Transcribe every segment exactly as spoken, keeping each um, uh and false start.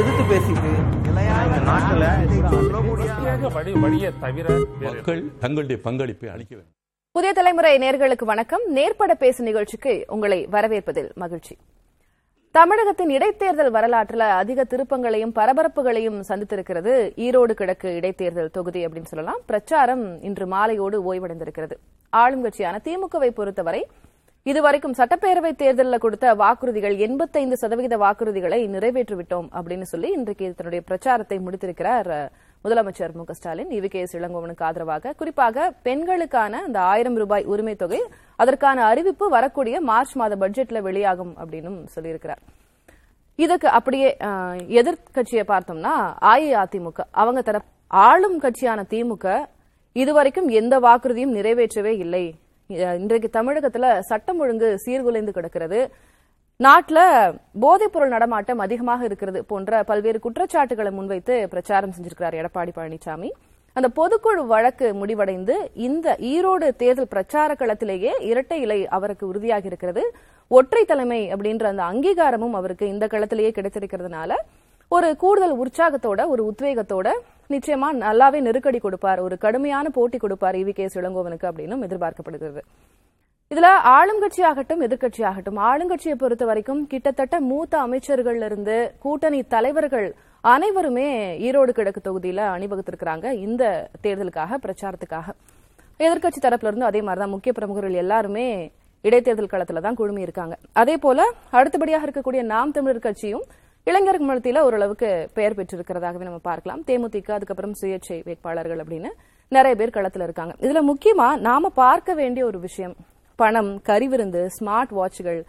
எதிர்த்து பேசிட்டு தங்களுடைய பங்களிப்பை அளிக்க வேண்டும். புதிய தலைமுறை நேயர்களுக்கு வணக்கம். நேர்பட பேசு நிகழ்ச்சிக்கு உங்களை வரவேற்பதில் மகிழ்ச்சி. தமிழகத்தின் இடைத்தேர்தல் வரலாற்றில் அதிக திருப்பங்களையும் பரபரப்புகளையும் சந்தித்திருக்கிறது ஈரோடு கிழக்கு இடைத்தேர்தல் தொகுதி அப்படின்னு சொல்லலாம். பிரச்சாரம் இன்று மாலையோடு ஓய்வடைந்திருக்கிறது. ஆளும் கட்சியான திமுகவை பொறுத்தவரை இதுவரைக்கும் சட்டப்பேரவைத் தேர்தலில் கொடுத்த வாக்குறுதிகள் எண்பத்தைந்து சதவீத வாக்குறுதிகளை நிறைவேற்றிவிட்டோம் அப்படின்னு சொல்லி இன்றைக்கு தன்னுடைய பிரச்சாரத்தை முடித்திருக்கிறார் முதலமைச்சர் M K Stalin. E V K இளங்கோவனுக்கு ஆதரவாக குறிப்பாக பெண்களுக்கான இந்த ஆயிரம் ரூபாய் உரிமை தொகை அதற்கான அறிவிப்பு வரக்கூடிய மார்ச் மாத பட்ஜெட்ல வெளியாகும் அப்படின்னு சொல்லியிருக்கிறார். இதுக்கு அப்படியே எதிர்கட்சியை பார்த்தோம்னா அஇஅதிமுக அவங்க தரப்பு ஆளும் கட்சியான திமுக இதுவரைக்கும் எந்த வாக்குறுதியும் நிறைவேற்றவே இல்லை. இன்றைக்கு தமிழகத்துல சட்டம் ஒழுங்கு சீர்குலைந்து கிடக்கிறது, நாட்டுல போதைப்பொருள் நடமாட்டம் அதிகமாக இருக்கிறது போன்ற பல்வேறு குற்றச்சாட்டுகளை முன்வைத்து பிரச்சாரம் செஞ்சிருக்கிறார் எடப்பாடி பழனிசாமி. அந்த பொதுக்குழு வழக்கு முடிவடைந்து இந்த ஈரோடு தேர்தல் பிரச்சார களத்திலேயே இரட்டை இலை அவருக்கு உறுதியாகி இருக்கிறது. ஒற்றை தலைமை அப்படின்ற அந்த அங்கீகாரமும் அவருக்கு இந்த களத்திலேயே கிடைத்திருக்கிறதுனால ஒரு கூடுதல் உற்சாகத்தோட ஒரு உத்வேகத்தோட நிச்சயமா நல்லாவே நெருக்கடி கொடுப்பார், ஒரு கடுமையான போட்டி கொடுப்பார் ஈவி கே எஸ் இளங்கோவனுக்கு அப்படின்னு எதிர்பார்க்கப்படுகிறது. இதுல ஆளுங்கட்சியாகட்டும் எதிர்கட்சியாகட்டும் ஆளுங்கட்சியை பொறுத்த வரைக்கும் கிட்டத்தட்ட மூத்த அமைச்சர்கள் இருந்து கூட்டணி தலைவர்கள் அனைவருமே ஈரோடு கிழக்கு தொகுதியில அணிவகுத்திருக்கிறாங்க இந்த தேர்தலுக்காக பிரச்சாரத்துக்காக. எதிர்கட்சி தரப்புல இருந்து அதே மாதிரிதான் முக்கிய பிரமுகர்கள் எல்லாருமே இடைத்தேர்தல் களத்துலதான் குழுமி இருக்காங்க. அதே போல அடுத்தபடியாக இருக்கக்கூடிய நாம் தமிழர் கட்சியும் இளைஞர்கள் மத்தியில ஓரளவுக்கு பெயர் பெற்றிருக்கிறதாகவே நம்ம பார்க்கலாம். தேமுதிக அதுக்கப்புறம் சுயேட்சை வேட்பாளர்கள் அப்படின்னு நிறைய பேர் களத்துல இருக்காங்க. இதுல முக்கியமா நாம பார்க்க வேண்டிய ஒரு விஷயம் பணம், கறிவிருந்து, ஸ்மார்ட் வாட்சுகள்,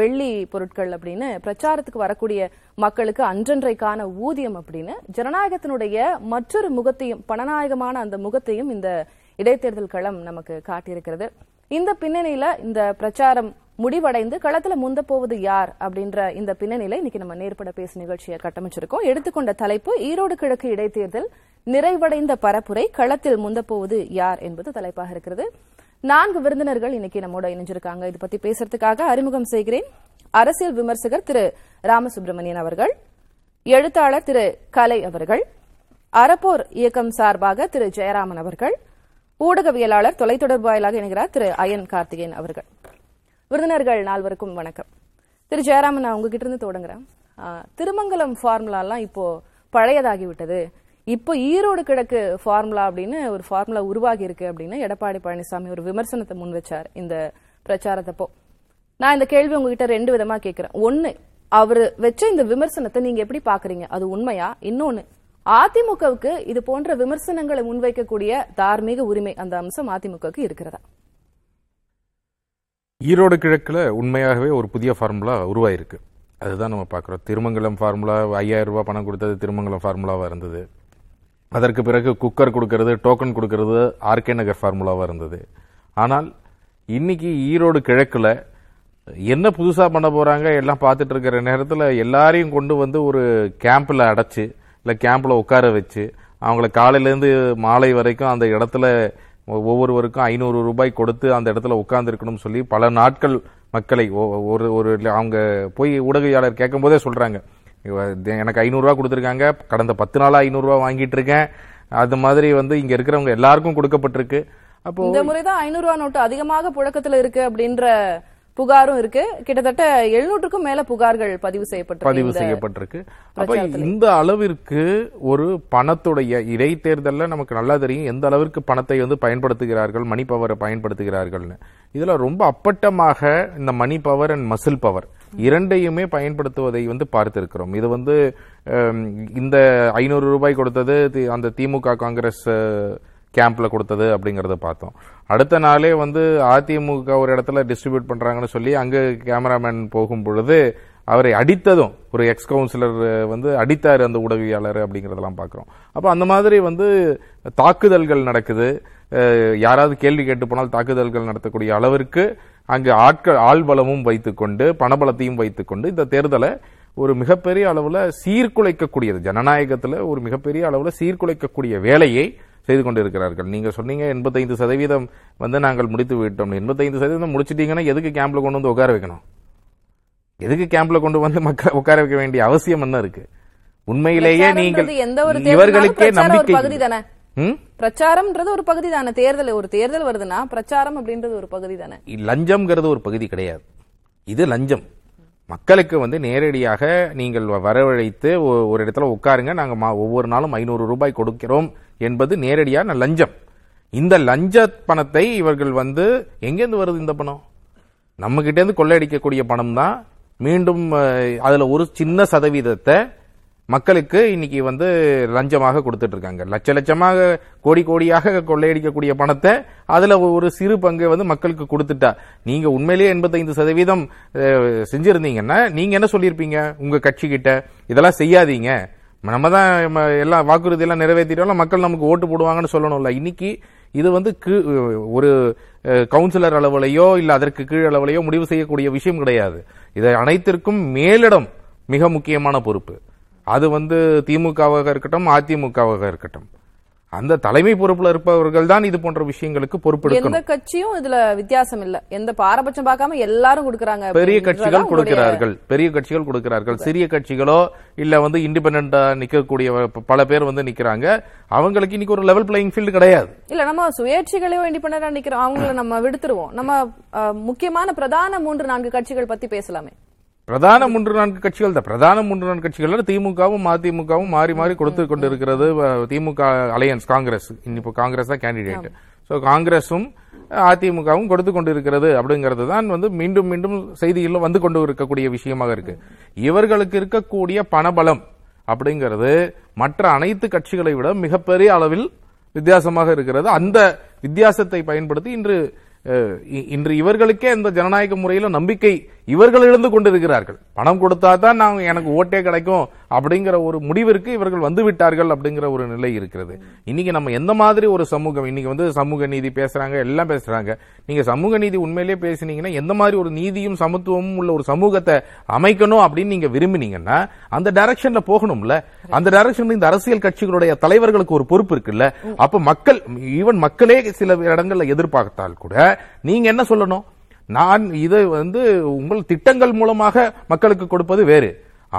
வெள்ளி பொருட்கள் அப்படின்னு பிரச்சாரத்துக்கு வரக்கூடிய மக்களுக்கு அன்றன்றைக்கான ஊதியம் அப்படின்னு ஜனநாயகத்தினுடைய மற்றொரு முகத்தையும் பணநாயகமான அந்த முகத்தையும் இந்த இடைத்தேர்தல் களம் நமக்கு காட்டியிருக்கிறது. இந்த பின்னணியில இந்த பிரச்சாரம் முடிவடைந்து களத்துல முந்த போவது யார் அப்படின்ற இந்த பின்னணியில இன்னைக்கு நம்ம நேர்பட பேசு நிகழ்ச்சியை கட்டமைச்சிருக்கோம். எடுத்துக்கொண்ட தலைப்பு ஈரோடு கிழக்கு இடைத்தேர்தல் நிறைவடைந்த பரப்புரை களத்தில் முந்த போவது யார் என்பது தலைப்பாக இருக்கிறது. நான்கு விருந்தினர்கள் இன்னைக்கு நம்மோட இணைஞ்சிருக்காங்க. இது பத்தி பேசுறதுக்காக அறிமுகம் செய்கிறேன். அரசியல் விமர்சகர் திரு ராமசுப்ரமணியன் அவர்கள், எழுத்தாளர் திரு கலை அவர்கள், அறப்போர் இயக்கம் சார்பாக திரு ஜெயராமன் அவர்கள், ஊடகவியலாளர் தொலைத்தொடர்பு வாயிலாக இணைகிறார் திரு அயன் கார்த்திகேயன் அவர்கள். விருந்தினர்கள் நால்வருக்கும் வணக்கம். திரு ஜெயராமன், நான் உங்ககிட்ட இருந்து தொடங்குறேன். திருமங்கலம் ஃபார்முலாலாம் இப்போ பழையதாகிவிட்டது, இப்போ ஈரோடு கிழக்கு ஃபார்முலா அப்படின்னு ஒரு ஃபார்முலா உருவாகி இருக்கு அப்படின்னு எடப்பாடி பழனிசாமி ஒரு விமர்சனத்தை முன் வச்சார் இந்த பிரச்சாரத்தப்போ. நான் இந்த கேள்வி உங்ககிட்ட ரெண்டு விதமா கேட்கிறேன். ஒன்னு, அவரு வச்ச இந்த விமர்சனத்தை நீங்க எப்படி பாக்குறீங்க, அது உண்மையா? இன்னொன்னு, அதிமுகவுக்கு இது போன்ற விமர்சனங்களை முன்வைக்கக்கூடிய தார்மீக உரிமை அந்த அம்சம் அதிமுகவுக்கு இருக்கிறதா? ஈரோடு கிழக்கில் உண்மையாகவே ஒரு புதிய ஃபார்முலா உருவாயிருக்கு, அதுதான் நம்ம பார்க்குறோம். திருமங்கலம் ஃபார்முலா ஐயாயிரம் ரூபாய் பணம் கொடுத்தது திருமங்கலம் ஃபார்முலாவாக இருந்தது. அதற்கு பிறகு குக்கர் கொடுக்கறது, டோக்கன் கொடுக்கறது ஆர்கே நகர் ஃபார்முலாவாக இருந்தது. ஆனால் இன்னைக்கு ஈரோடு கிழக்கில் என்ன புதுசாக பண்ண போகிறாங்க எல்லாம் பார்த்துட்டு இருக்கிற நேரத்தில் எல்லாரையும் கொண்டு வந்து ஒரு கேம்பில் அடைச்சி இல்லை கேம்பில் உட்கார வச்சு அவங்கள காலையிலேருந்து மாலை வரைக்கும் அந்த இடத்துல ஒவ்வொருவருக்கும் ஐநூறு ரூபாய் கொடுத்து அந்த இடத்துல உட்கார்ந்துருக்கணும்னு சொல்லி பல நாட்கள் மக்களை ஒரு ஒரு அவங்க போய் ஊடகவியாளர் கேட்கும் போதே சொல்கிறாங்க, எனக்கு ஐநூறுரூவா கொடுத்துருக்காங்க, கடந்த பத்து நாளாக ஐநூறுரூவா வாங்கிட்டு இருக்கேன், அது மாதிரி வந்து இங்கே இருக்கிறவங்க எல்லாருக்கும் கொடுக்கப்பட்டிருக்கு. அப்போ இந்த முறை தான் ஐநூறு ரூபா நோட்டு அதிகமாக புழக்கத்தில் இருக்கு அப்படின்ற புகாரும் இருக்கு. கிட்டத்தட்ட எழுநூற்றுக்கும் மேல புகார்கள் பதிவு செய்யப்பட்டு பதிவு செய்யப்பட்டிருக்கு. அப்ப இந்த அளவிற்கு ஒரு பணத்துடைய இடைத்தேர்தலில் நமக்கு நல்லா தெரியும் எந்த அளவிற்கு பணத்தை வந்து பயன்படுத்துகிறார்கள், மணி பவரை பயன்படுத்துகிறார்கள்னு. இதுல ரொம்ப அப்பட்டமாக இந்த money power and muscle power இரண்டையுமே பயன்படுத்துவதை வந்து பார்த்திருக்கிறோம். இது வந்து இந்த ஐநூறு ரூபாய் கொடுத்தது அந்த திமுக காங்கிரஸ் கேம்ப்ல கொடுத்தது அப்படிங்கறத பார்த்தோம். அடுத்த நாளே வந்து அதிமுக ஒரு இடத்துல டிஸ்ட்ரிபியூட் பண்றாங்கன்னு சொல்லி அங்க கேமராமேன் போகும் பொழுது அவரை அடித்ததும் ஒரு எக்ஸ் கவுன்சிலர் வந்து அடித்தாரு அந்த ஊடகவியாளர் அப்படிங்கறதெல்லாம் பாக்குறோம். அப்ப அந்த மாதிரி வந்து தாக்குதல்கள் நடக்குது. யாராவது கேள்வி கேட்டு போனால் தாக்குதல்கள் நடத்தக்கூடிய அளவிற்கு அங்கு ஆட்கள் ஆள்பலமும் வைத்துக்கொண்டு பணபலத்தையும் வைத்துக்கொண்டு இந்த தேர்தலை ஒரு மிகப்பெரிய அளவுல சீர்குலைக்கக்கூடியது, ஜனநாயகத்துல ஒரு மிகப்பெரிய அளவுல சீர்குலைக்கக்கூடிய வேலையை செய்து கொண்டிருக்கிறார்கள். நீங்க சொன்னீங்க எண்பத்தைந்து சதவீதம் வந்து நாங்கள் முடித்து விட்டோம். எண்பத்தைந்து சதவீதம் முடிச்சிட்டீங்கன்னா எதுக்கு கேம்ப்ல கொண்டு வந்து உட்கார வைக்கணும்? எதுக்கு கேம்ப்ல கொண்டு வந்து மக்களை உட்கார வைக்க வேண்டிய அவசியம் என்ன இருக்கு? உண்மையிலேயே நீங்கள் இவர்களுக்கே நம்பிக்கை. பிரச்சாரம்ன்றது ஒரு பகுதி தானே, தேர்தல் ஒரு தேர்தல் வருதுன்னா பிரச்சாரம் அப்படின்றது ஒரு பகுதி தானே. லஞ்சம்ங்கிறது ஒரு பகுதி கிடையாது, இது லஞ்சம். மக்களுக்கு வந்து நேரடியாக நீங்கள் வரவழைத்து ஒரு இடத்துல உட்காருங்க, நாங்க ஒவ்வொரு நாளும் ஐநூறு ரூபாய் கொடுக்கிறோம் என்பது நேரடியான லஞ்சம். இந்த லஞ்ச பணத்தை இவர்கள் வந்து எங்கேருந்து வருது? இந்த பணம் நம்ம கிட்ட இருந்து கொள்ளையடிக்கக்கூடிய பணம் தான். மீண்டும் அதுல ஒரு சின்ன சதவீதத்தை மக்களுக்கு இன்னைக்கு வந்து லஞ்சமாக கொடுத்துட்டு இருக்காங்க. லட்ச லட்சமாக கோடி கோடியாக கொள்ளையடிக்கக்கூடிய பணத்தை அதுல ஒரு சிறு பங்கு வந்து மக்களுக்கு கொடுத்துட்டா, நீங்க உண்மையிலேயே எண்பத்தைந்து சதவீதம் செஞ்சிருந்தீங்கன்னா நீங்க என்ன சொல்லியிருப்பீங்க உங்க கட்சி கிட்ட? இதெல்லாம் செய்யாதீங்க, நம்ம தான் எல்லா வாக்குறுதி எல்லாம் நிறைவேற்றிட்டோம், மக்கள் நமக்கு ஓட்டு போடுவாங்கன்னு சொல்லணும்ல. இன்னைக்கு இது வந்து ஒரு கவுன்சிலர் அளவுலையோ இல்ல அதற்கு கீழ் அளவுலையோ முடிவு செய்யக்கூடிய விஷயம் கிடையாது. இதை அனைத்திற்கும் மேலிடம் மிக முக்கியமான பொறுப்பு. அது வந்து திமுகவாக இருக்கட்டும் அதிமுகவாக இருக்கட்டும், அந்த தலைமை பொறுப்புல இருப்பவர்கள் தான் இது போன்ற விஷயங்களுக்கு பொறுப்பெடுக்கணும். எந்த கட்சியும் இதுல வித்தியாசம் இல்ல, எந்த பாரபட்சம் பார்க்காம எல்லாரும் கொடுக்கறாங்க. பெரிய கட்சிகள் கொடுக்கிறார்கள், பெரிய கட்சிகள் கொடுக்கிறார்கள், சிறிய கட்சிகளோ இல்ல வந்து இண்டிபெண்டா நிக்கக்கூடிய பல பேர் வந்து நிக்கிறாங்க. அவங்களுக்கு இன்னைக்கு ஒரு லெவல் பிளேயிங் ஃபீல்டு கிடையாது. இல்ல நம்ம சுயேட்சிகளையோ இண்டிபெண்டா நிக்கிறோம், அவங்கள நம்ம விடுத்துருவோம். நம்ம முக்கியமான பிரதான மூன்று நான்கு கட்சிகள் பத்தி பேசலாமே. பிரதான மூன்று நான்கு கட்சிகள் தான், பிரதான மூன்று நான்கு கட்சிகள் திமுகவும் அதிமுகவும் மாறி மாறி கொடுத்து கொண்டு இருக்கிறது. திமுக அலையன்ஸ் காங்கிரஸ், இப்போ காங்கிரஸ் தான் கேண்டிடேட். ஸோ காங்கிரஸும் அதிமுகவும் கொடுத்து கொண்டு இருக்கிறது அப்படிங்கிறது தான் வந்து மீண்டும் மீண்டும் செய்திகளில் வந்து கொண்டு இருக்கக்கூடிய விஷயமாக இருக்கு. இவர்களுக்கு இருக்கக்கூடிய பணபலம் அப்படிங்கிறது மற்ற அனைத்து கட்சிகளை விட மிகப்பெரிய அளவில் வித்தியாசமாக இருக்கிறது. அந்த வித்தியாசத்தை பயன்படுத்தி இன்று இன்று இவர்களுக்கே இந்த ஜனநாயக முறையில நம்பிக்கை இவர்கள் இழந்து கொண்டிருக்கிறார்கள். பணம் கொடுத்தா தான் நான் எனக்கு ஓட்டே கிடைக்கும் அப்படிங்கிற ஒரு முடிவிற்கு இவர்கள் வந்து விட்டார்கள் அப்படிங்கிற ஒரு நிலை இருக்கிறது. இன்னைக்கு நம்ம எந்த மாதிரி ஒரு சமூகம், இன்னைக்கு வந்து சமூக நீதி பேசுறாங்க, எல்லாம் பேசுறாங்க. நீங்க சமூக நீதி உண்மையிலேயே பேசினீங்கன்னா, எந்த மாதிரி ஒரு நீதியும் சமத்துவமும் உள்ள ஒரு சமூகத்தை அமைக்கணும் அப்படின்னு நீங்க விரும்பினீங்கன்னா அந்த டைரக்ஷன்ல போகணும்ல. அந்த டைரக்ஷன்ல இந்த அரசியல் கட்சிகளுடைய தலைவர்களுக்கு ஒரு பொறுப்பு இருக்குல்ல. அப்ப மக்கள், ஈவன் மக்களே சில இடங்கள்ல எதிர்பார்த்தால் கூட நீங்க என்ன சொல்லணும்? நான் இதை வந்து உங்கள் திட்டங்கள் மூலமாக மக்களுக்கு கொடுப்பது வேறு,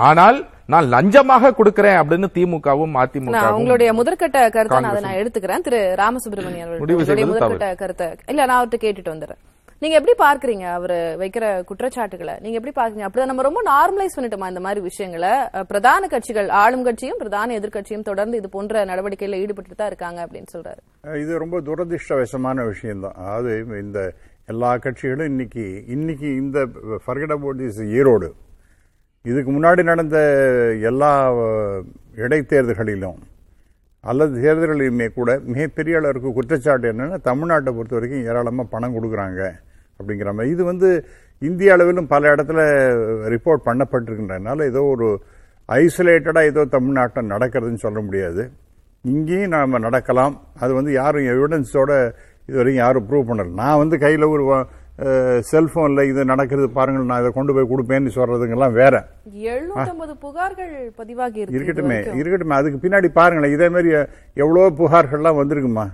ஆனால் நான் லஞ்சமாக கொடுக்கிறேன் அப்படின்னு திமுகவும் அதிமுகவும். உங்களுடைய முதற்கட்ட கருத்தை நான் எடுத்துக்கிறேன். திரு ராமசுப்ரமணியன் முதற்கட்ட கருத்தை இல்ல நான் அவர்கிட்ட கேட்டுட்டு வந்துடுறேன். நீங்க எப்படி பார்க்கறீங்க அவரு வைக்கிற குற்றச்சாட்டுகளை? நீங்க எப்படி பாக்குறீங்க? அப்படிதான் நம்ம ரொம்ப நார்மலைஸ் பண்ணிட்டோமா இந்த மாதிரி விஷயங்களை? பிரதான கட்சிகள், ஆளும் கட்சியும் பிரதான எதிர்கட்சியும் தொடர்ந்து இது போன்ற நடவடிக்கையில ஈடுபட்டு தான் இருக்காங்க அப்படின்னு சொல்றாரு. இது ரொம்ப துரதிருஷ்டவசமான விஷயம் தான். அதாவது இந்த எல்லா கட்சிகளும் இன்னைக்கு இன்னைக்கு இந்த ஃபர்கட் அபவுட் திஸ் ஈரோடு, இதுக்கு முன்னாடி நடந்த எல்லா இடைத்தேர்தல்களிலும் அல்லது தேர்தல்களிலுமே கூட மிகப்பெரிய அளவுக்கு குற்றச்சாட்டு என்னென்னா, தமிழ்நாட்டை பொறுத்த வரைக்கும் ஏராளமாக பணம் கொடுக்குறாங்க அப்படிங்கிற மாதிரி. இது வந்து இந்திய அளவிலும் பல இடத்துல ரிப்போர்ட் பண்ணப்பட்டிருக்கின்றனால ஏதோ ஒரு ஐசோலேட்டடாக ஏதோ தமிழ்நாட்டில் நடக்கிறதுன்னு சொல்ல முடியாது. இங்கேயும் நாம் நடக்கலாம். அது வந்து யாரும் எவிடன்ஸோட இதுவரைக்கும் யாரும் ப்ரூவ் பண்ணல. நான் வந்து கையில் ஒரு செல்போன்ல இது நடக்கிறது பாருங்கள், நான் இதை கொண்டு போய் கொடுப்பேன்னு சொல்றதுங்கெல்லாம் வேற. எழுநூற்று ஐம்பது புகார்கள் பதிவாகி இருக்கு. இருக்கட்டுமே இருக்கட்டுமே அதுக்கு பின்னாடி பாருங்களேன், இதே மாதிரி எவ்வளோ புகார்கள்லாம் வந்திருக்குமா.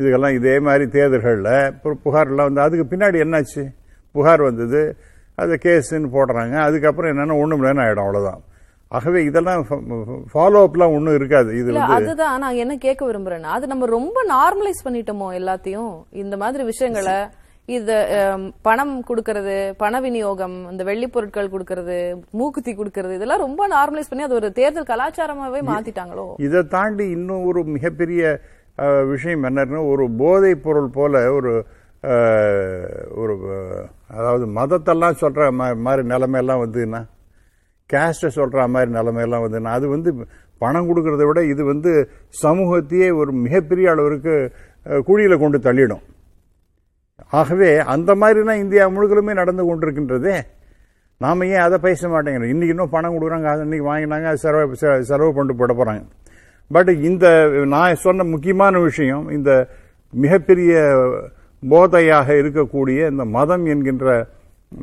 இதுக்கெல்லாம் இதே மாதிரி தேர்தல்களில் புகார்கள்லாம் வந்து அதுக்கு பின்னாடி என்னாச்சு? புகார் வந்தது, அது கேஸுன்னு போடுறாங்க, அதுக்கப்புறம் என்னென்னா ஒன்றும் இல்லைன்னு ஆகிடும், அவ்வளோதான். ஆகவே இதெல்லாம் ஃபாலோ அப்லாம் ஒன்றும் இருக்காது. இது அதுதான் நான் என்ன கேட்க விரும்புறேன்னா, அது நம்ம ரொம்ப நார்மலைஸ் பண்ணிட்டோமோ எல்லாத்தையும், இந்த மாதிரி விஷயங்களை. இது பணம் கொடுக்கறது, பண விநியோகம், இந்த வெள்ளி பொருட்கள் கொடுக்கறது, மூக்குத்தி கொடுக்கறது, இதெல்லாம் ரொம்ப நார்மலைஸ் பண்ணி அது ஒரு தேர்தல் கலாச்சாரமாவே மாத்திட்டாங்களோ? இதை தாண்டி இன்னும் ஒரு மிகப்பெரிய விஷயம் என்னன்னா, ஒரு போதை பொருள் போல ஒரு ஒரு அதாவது மதத்தெல்லாம் சொல்ற மாதிரி நிலைமையெல்லாம் வந்துன்னா, கேஸ்ட்டை சொல்கிற மாதிரி நிலைமையெல்லாம் வந்து, அது வந்து பணம் கொடுக்கறத விட இது வந்து சமூகத்தையே ஒரு மிகப்பெரிய அளவிற்கு குழியில் கொண்டு தள்ளிடும். ஆகவே அந்த மாதிரிலாம் இந்தியா முழுக்கலுமே நடந்து கொண்டிருக்கின்றதே. நாம் ஏன் அதை பேச மாட்டேங்கிறோம்? இன்றைக்கி இன்னும் பணம் கொடுக்குறாங்க, அது இன்றைக்கி வாங்கினாங்க, அது செலவு செலவு பண்ணிட்டு போட போகிறாங்க. பட் இந்த நான் சொன்ன முக்கியமான விஷயம், இந்த மிகப்பெரிய போதையாக இருக்கக்கூடிய இந்த மதம் என்கின்ற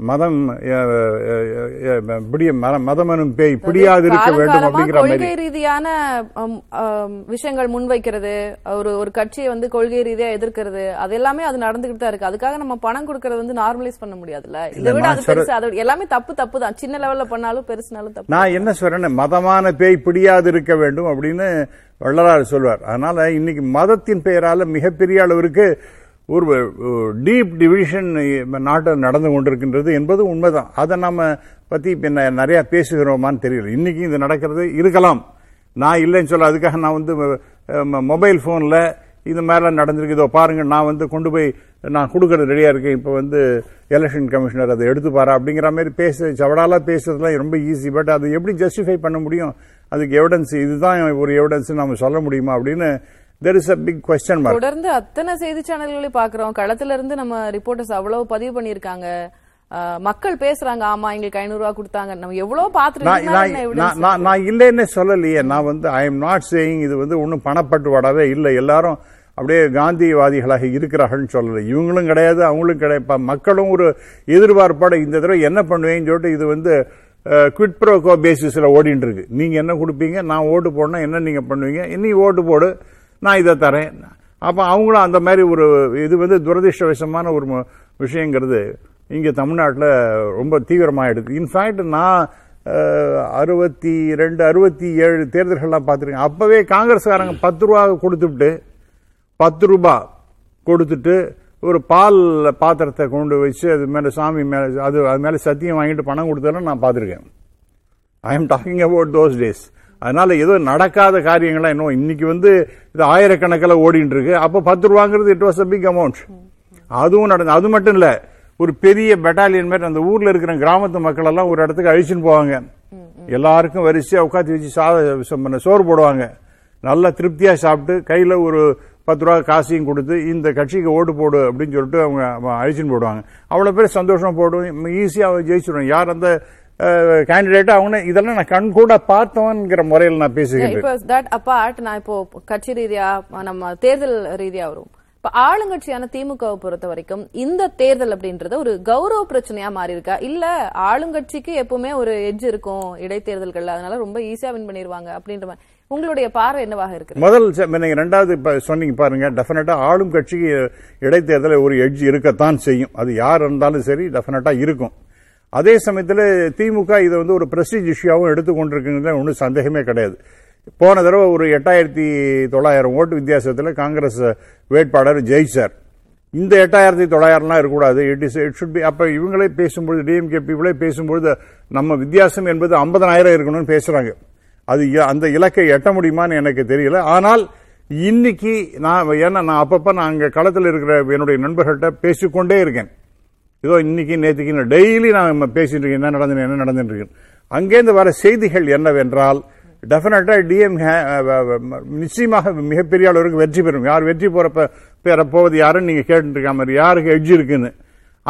மதம் மதம் எனும் பேய் பிடியாது இருக்க வேண்டும் அப்படிங்கிற கொள்கை ரீதியான விஷயங்கள் முன்வைக்கிறது. ஒரு ஒரு கட்சியை வந்து கொள்கை ரீதியா எதிர்க்கிறது, அது எல்லாமே அது நடந்துகிட்டு தான் இருக்கு. அதுக்காக நம்ம பணம் கொடுக்கறது வந்து நார்மலைஸ் பண்ண முடியாதுல்ல. இதை விட அது பெருசு, அது எல்லாமே தப்பு தப்பு தான். சின்ன லெவல்ல பண்ணாலும் பெருசுனாலும் தப்பு. நான் என்ன சொல்றேன், மதமான பேய் பிடியாது இருக்க வேண்டும் அப்படின்னு வள்ளலார் சொல்வார். அதனால இன்னைக்கு மதத்தின் பெயரால மிகப்பெரிய அளவிற்கு ஒரு டீப் டிவிஷன் நாட்டில் நடந்து கொண்டிருக்கின்றது என்பது உண்மைதான். அதை நம்ம பற்றி இப்போ நிறையா பேசுகிறோமான்னு தெரியல. இன்றைக்கும் இது நடக்கிறது இருக்கலாம், நான் இல்லைன்னு சொல்ல. அதுக்காக நான் வந்து மொபைல் ஃபோனில் இது மாதிரிலாம் நடந்திருக்கு இதோ பாருங்கள், நான் வந்து கொண்டு போய் நான் கொடுக்கறது ரெடியாக இருக்கேன், இப்போ வந்து எலெக்ஷன் கமிஷனர் அதை எடுத்துப்பாரா அப்படிங்கிற மாதிரி பேச சவடாலாக பேசுறதுலாம் ரொம்ப ஈஸி. பட் அது எப்படி ஜஸ்டிஃபை பண்ண முடியும்? அதுக்கு எவிடன்ஸ் இதுதான் ஒரு எவிடன்ஸ் நம்ம சொல்ல முடியுமா அப்படின்னு there is a big question mark. தொடர்ந்து அத்தனை செய்தி சேனல்களை பாக்குறோம், களத்துல இருந்து நம்ம ரிப்போர்ட்டர்ஸ் அவ்வளவு பதிவு பண்ணிருக்காங்க, மக்கள் பேசுறாங்க, ஆமா எங்களுக்கு ஐநூறு ரூபாய் கொடுத்தாங்க, நம்ம எவ்வளவு பாத்துருக்கோம். நான் இல்லைன்னு சொல்லலையே, நான் வந்து ஐ எம் நாட் சேயிங் இது வந்து ஒன்னும் பணப்பட்டுவாடாவே இல்லை, எல்லாரும் அப்படியே காந்திவாதிகளாக இருக்கிறார்கள்னு சொல்லலை. இவங்களும் கிடையாது, அவங்களும் கிடையாது. மக்களும் ஒரு எதிர்பார்ப்போட இந்த தடவை என்ன பண்ணுவேன்னு சொல்லிட்டு இது வந்து குவிட் ப்ரோகோ பேசிஸ்ல ஓடிட்டு இருக்கு. நீங்க என்ன கொடுப்பீங்க, நான் ஓட்டு போடனா என்ன நீங்க பண்ணுவீங்க, இன்னைக்கு ஓட்டு போடு நான் இதை தரேன். அப்போ அவங்களும் அந்த மாதிரி ஒரு இது வந்து துரதிருஷ்டவசமான ஒரு விஷயங்கிறது இங்கே தமிழ்நாட்டில் ரொம்ப தீவிரமாக எடுக்குது. இன்ஃபேக்ட் நான் அறுபத்தி ரெண்டு அறுபத்தி ஏழு தேர்தல்கள்லாம் பார்த்துருக்கேன். அப்போவே காங்கிரஸ்காரங்க பத்து ரூபா கொடுத்துட்டு பத்து ரூபா கொடுத்துட்டு ஒரு பால் பாத்திரத்தை கொண்டு வச்சு அது மேலே சாமி மேலே அது அது மேலே சத்தியம் வாங்கிட்டு பணம் கொடுத்ததெல்லாம் நான் பார்த்துருக்கேன். I am talking about those days. அதனால ஏதோ நடக்காத காரியங்களாம் இன்னும் இன்னைக்கு வந்து இது ஆயிரக்கணக்கில் ஓடிட்டு இருக்கு. அப்போ பத்து ரூபாங்கிறது it was a big amount. அதுவும் நடந்தது. அது மட்டும் இல்லை, ஒரு பெரிய பெட்டாலியன் மாதிரி அந்த ஊரில் இருக்கிற கிராமத்து மக்கள் எல்லாம் ஒரு இடத்துக்கு அழிச்சுன்னு போவாங்க. எல்லாருக்கும் வரிசையாக உட்காந்து வச்சு சாத சோறு போடுவாங்க. நல்லா திருப்தியாக சாப்பிட்டு கையில் ஒரு பத்து ரூபா காசையும் கொடுத்து இந்த கட்சிக்கு ஓட்டு போடு அப்படின்னு சொல்லிட்டு அவங்க அழிச்சுன்னு போடுவாங்க. அவ்வளோ பேர் சந்தோஷமாக போடுவோம், ஈஸியாக ஜெயிச்சுடுவாங்க. யார் அந்த கேண்டிடேட்டா அவங்க இதெல்லாம் நான் கண் கூட பார்த்தவன்கிற முறையில் நான் பேசுகிறேன். நான் இப்போ கட்சி ரீதியா நம்ம தேர்தல் ரீதியா வரும். இப்ப ஆளுங்கட்சியான திமுகவை பொறுத்த வரைக்கும் இந்த தேர்தல் அப்படின்றது ஒரு கௌரவ பிரச்சனையா மாறி இருக்கா? இல்ல ஆளுங்கட்சிக்கு எப்பவுமே ஒரு எட்ஜ் இருக்கும் இடைத்தேர்தல்கள், அதனால ரொம்ப ஈஸியா வின் பண்ணிருவாங்க அப்படின்ற மாதிரி உங்களுடைய பார்வை என்னவாக இருக்கு? முதல் நீங்க ரெண்டாவது சொன்னீங்க பாருங்க, டெஃபினட்டா ஆளும் கட்சிக்கு இடைத்தேர்தல ஒரு எட்ஜ் இருக்கத்தான் செய்யும். அது யார் இருந்தாலும் சரி டெஃபினட்டா இருக்கும். அதே சமயத்தில் திமுக இதை வந்து ஒரு பிரஸ்டீஜ் இஷ்யூவாகவும் எடுத்துக்கொண்டிருக்குங்கிறதுல ஒன்றும் சந்தேகமே கிடையாது. போன தடவை ஒரு எட்டாயிரத்தி தொள்ளாயிரம் ஓட்டு வித்தியாசத்தில் காங்கிரஸ் வேட்பாளர் ஜெயிச்சார். இந்த எட்டாயிரத்தி தொள்ளாயிரம்லாம் இருக்கக்கூடாது, it is it should be. அப்போ இவங்களே பேசும்பொழுது டிஎம்கே பீப்புளே பேசும்பொழுது நம்ம வித்தியாசம் என்பது ஐம்பதனாயிரம் இருக்கணும்னு பேசுகிறாங்க. அது அந்த இலக்கை எட்ட முடியுமான்னு எனக்கு தெரியல. ஆனால் இன்னைக்கு நான் ஏன்னா நான் அப்பப்போ நான் அங்கே களத்தில் இருக்கிற என்னுடைய நண்பர்கள்ட்ட பேசிக்கொண்டே இருக்கேன். இதோ இன்னைக்கு நேற்றுக்கு டெய்லி நான் பேசிட்டு இருக்கேன் என்ன நடந்து என்ன நடந்துட்டு இருக்கேன். அங்கேருந்து வர செய்திகள் என்னவென்றால், டெஃபினட்டா டிஎம் நிச்சயமாக மிகப்பெரிய அளவுக்கு வெற்றி பெறும். யார் வெற்றி போறப்ப பெற போவது யாருன்னு நீங்க கேட்டுருக்க மாதிரி யாருக்கு எட்ஜ் இருக்குன்னு.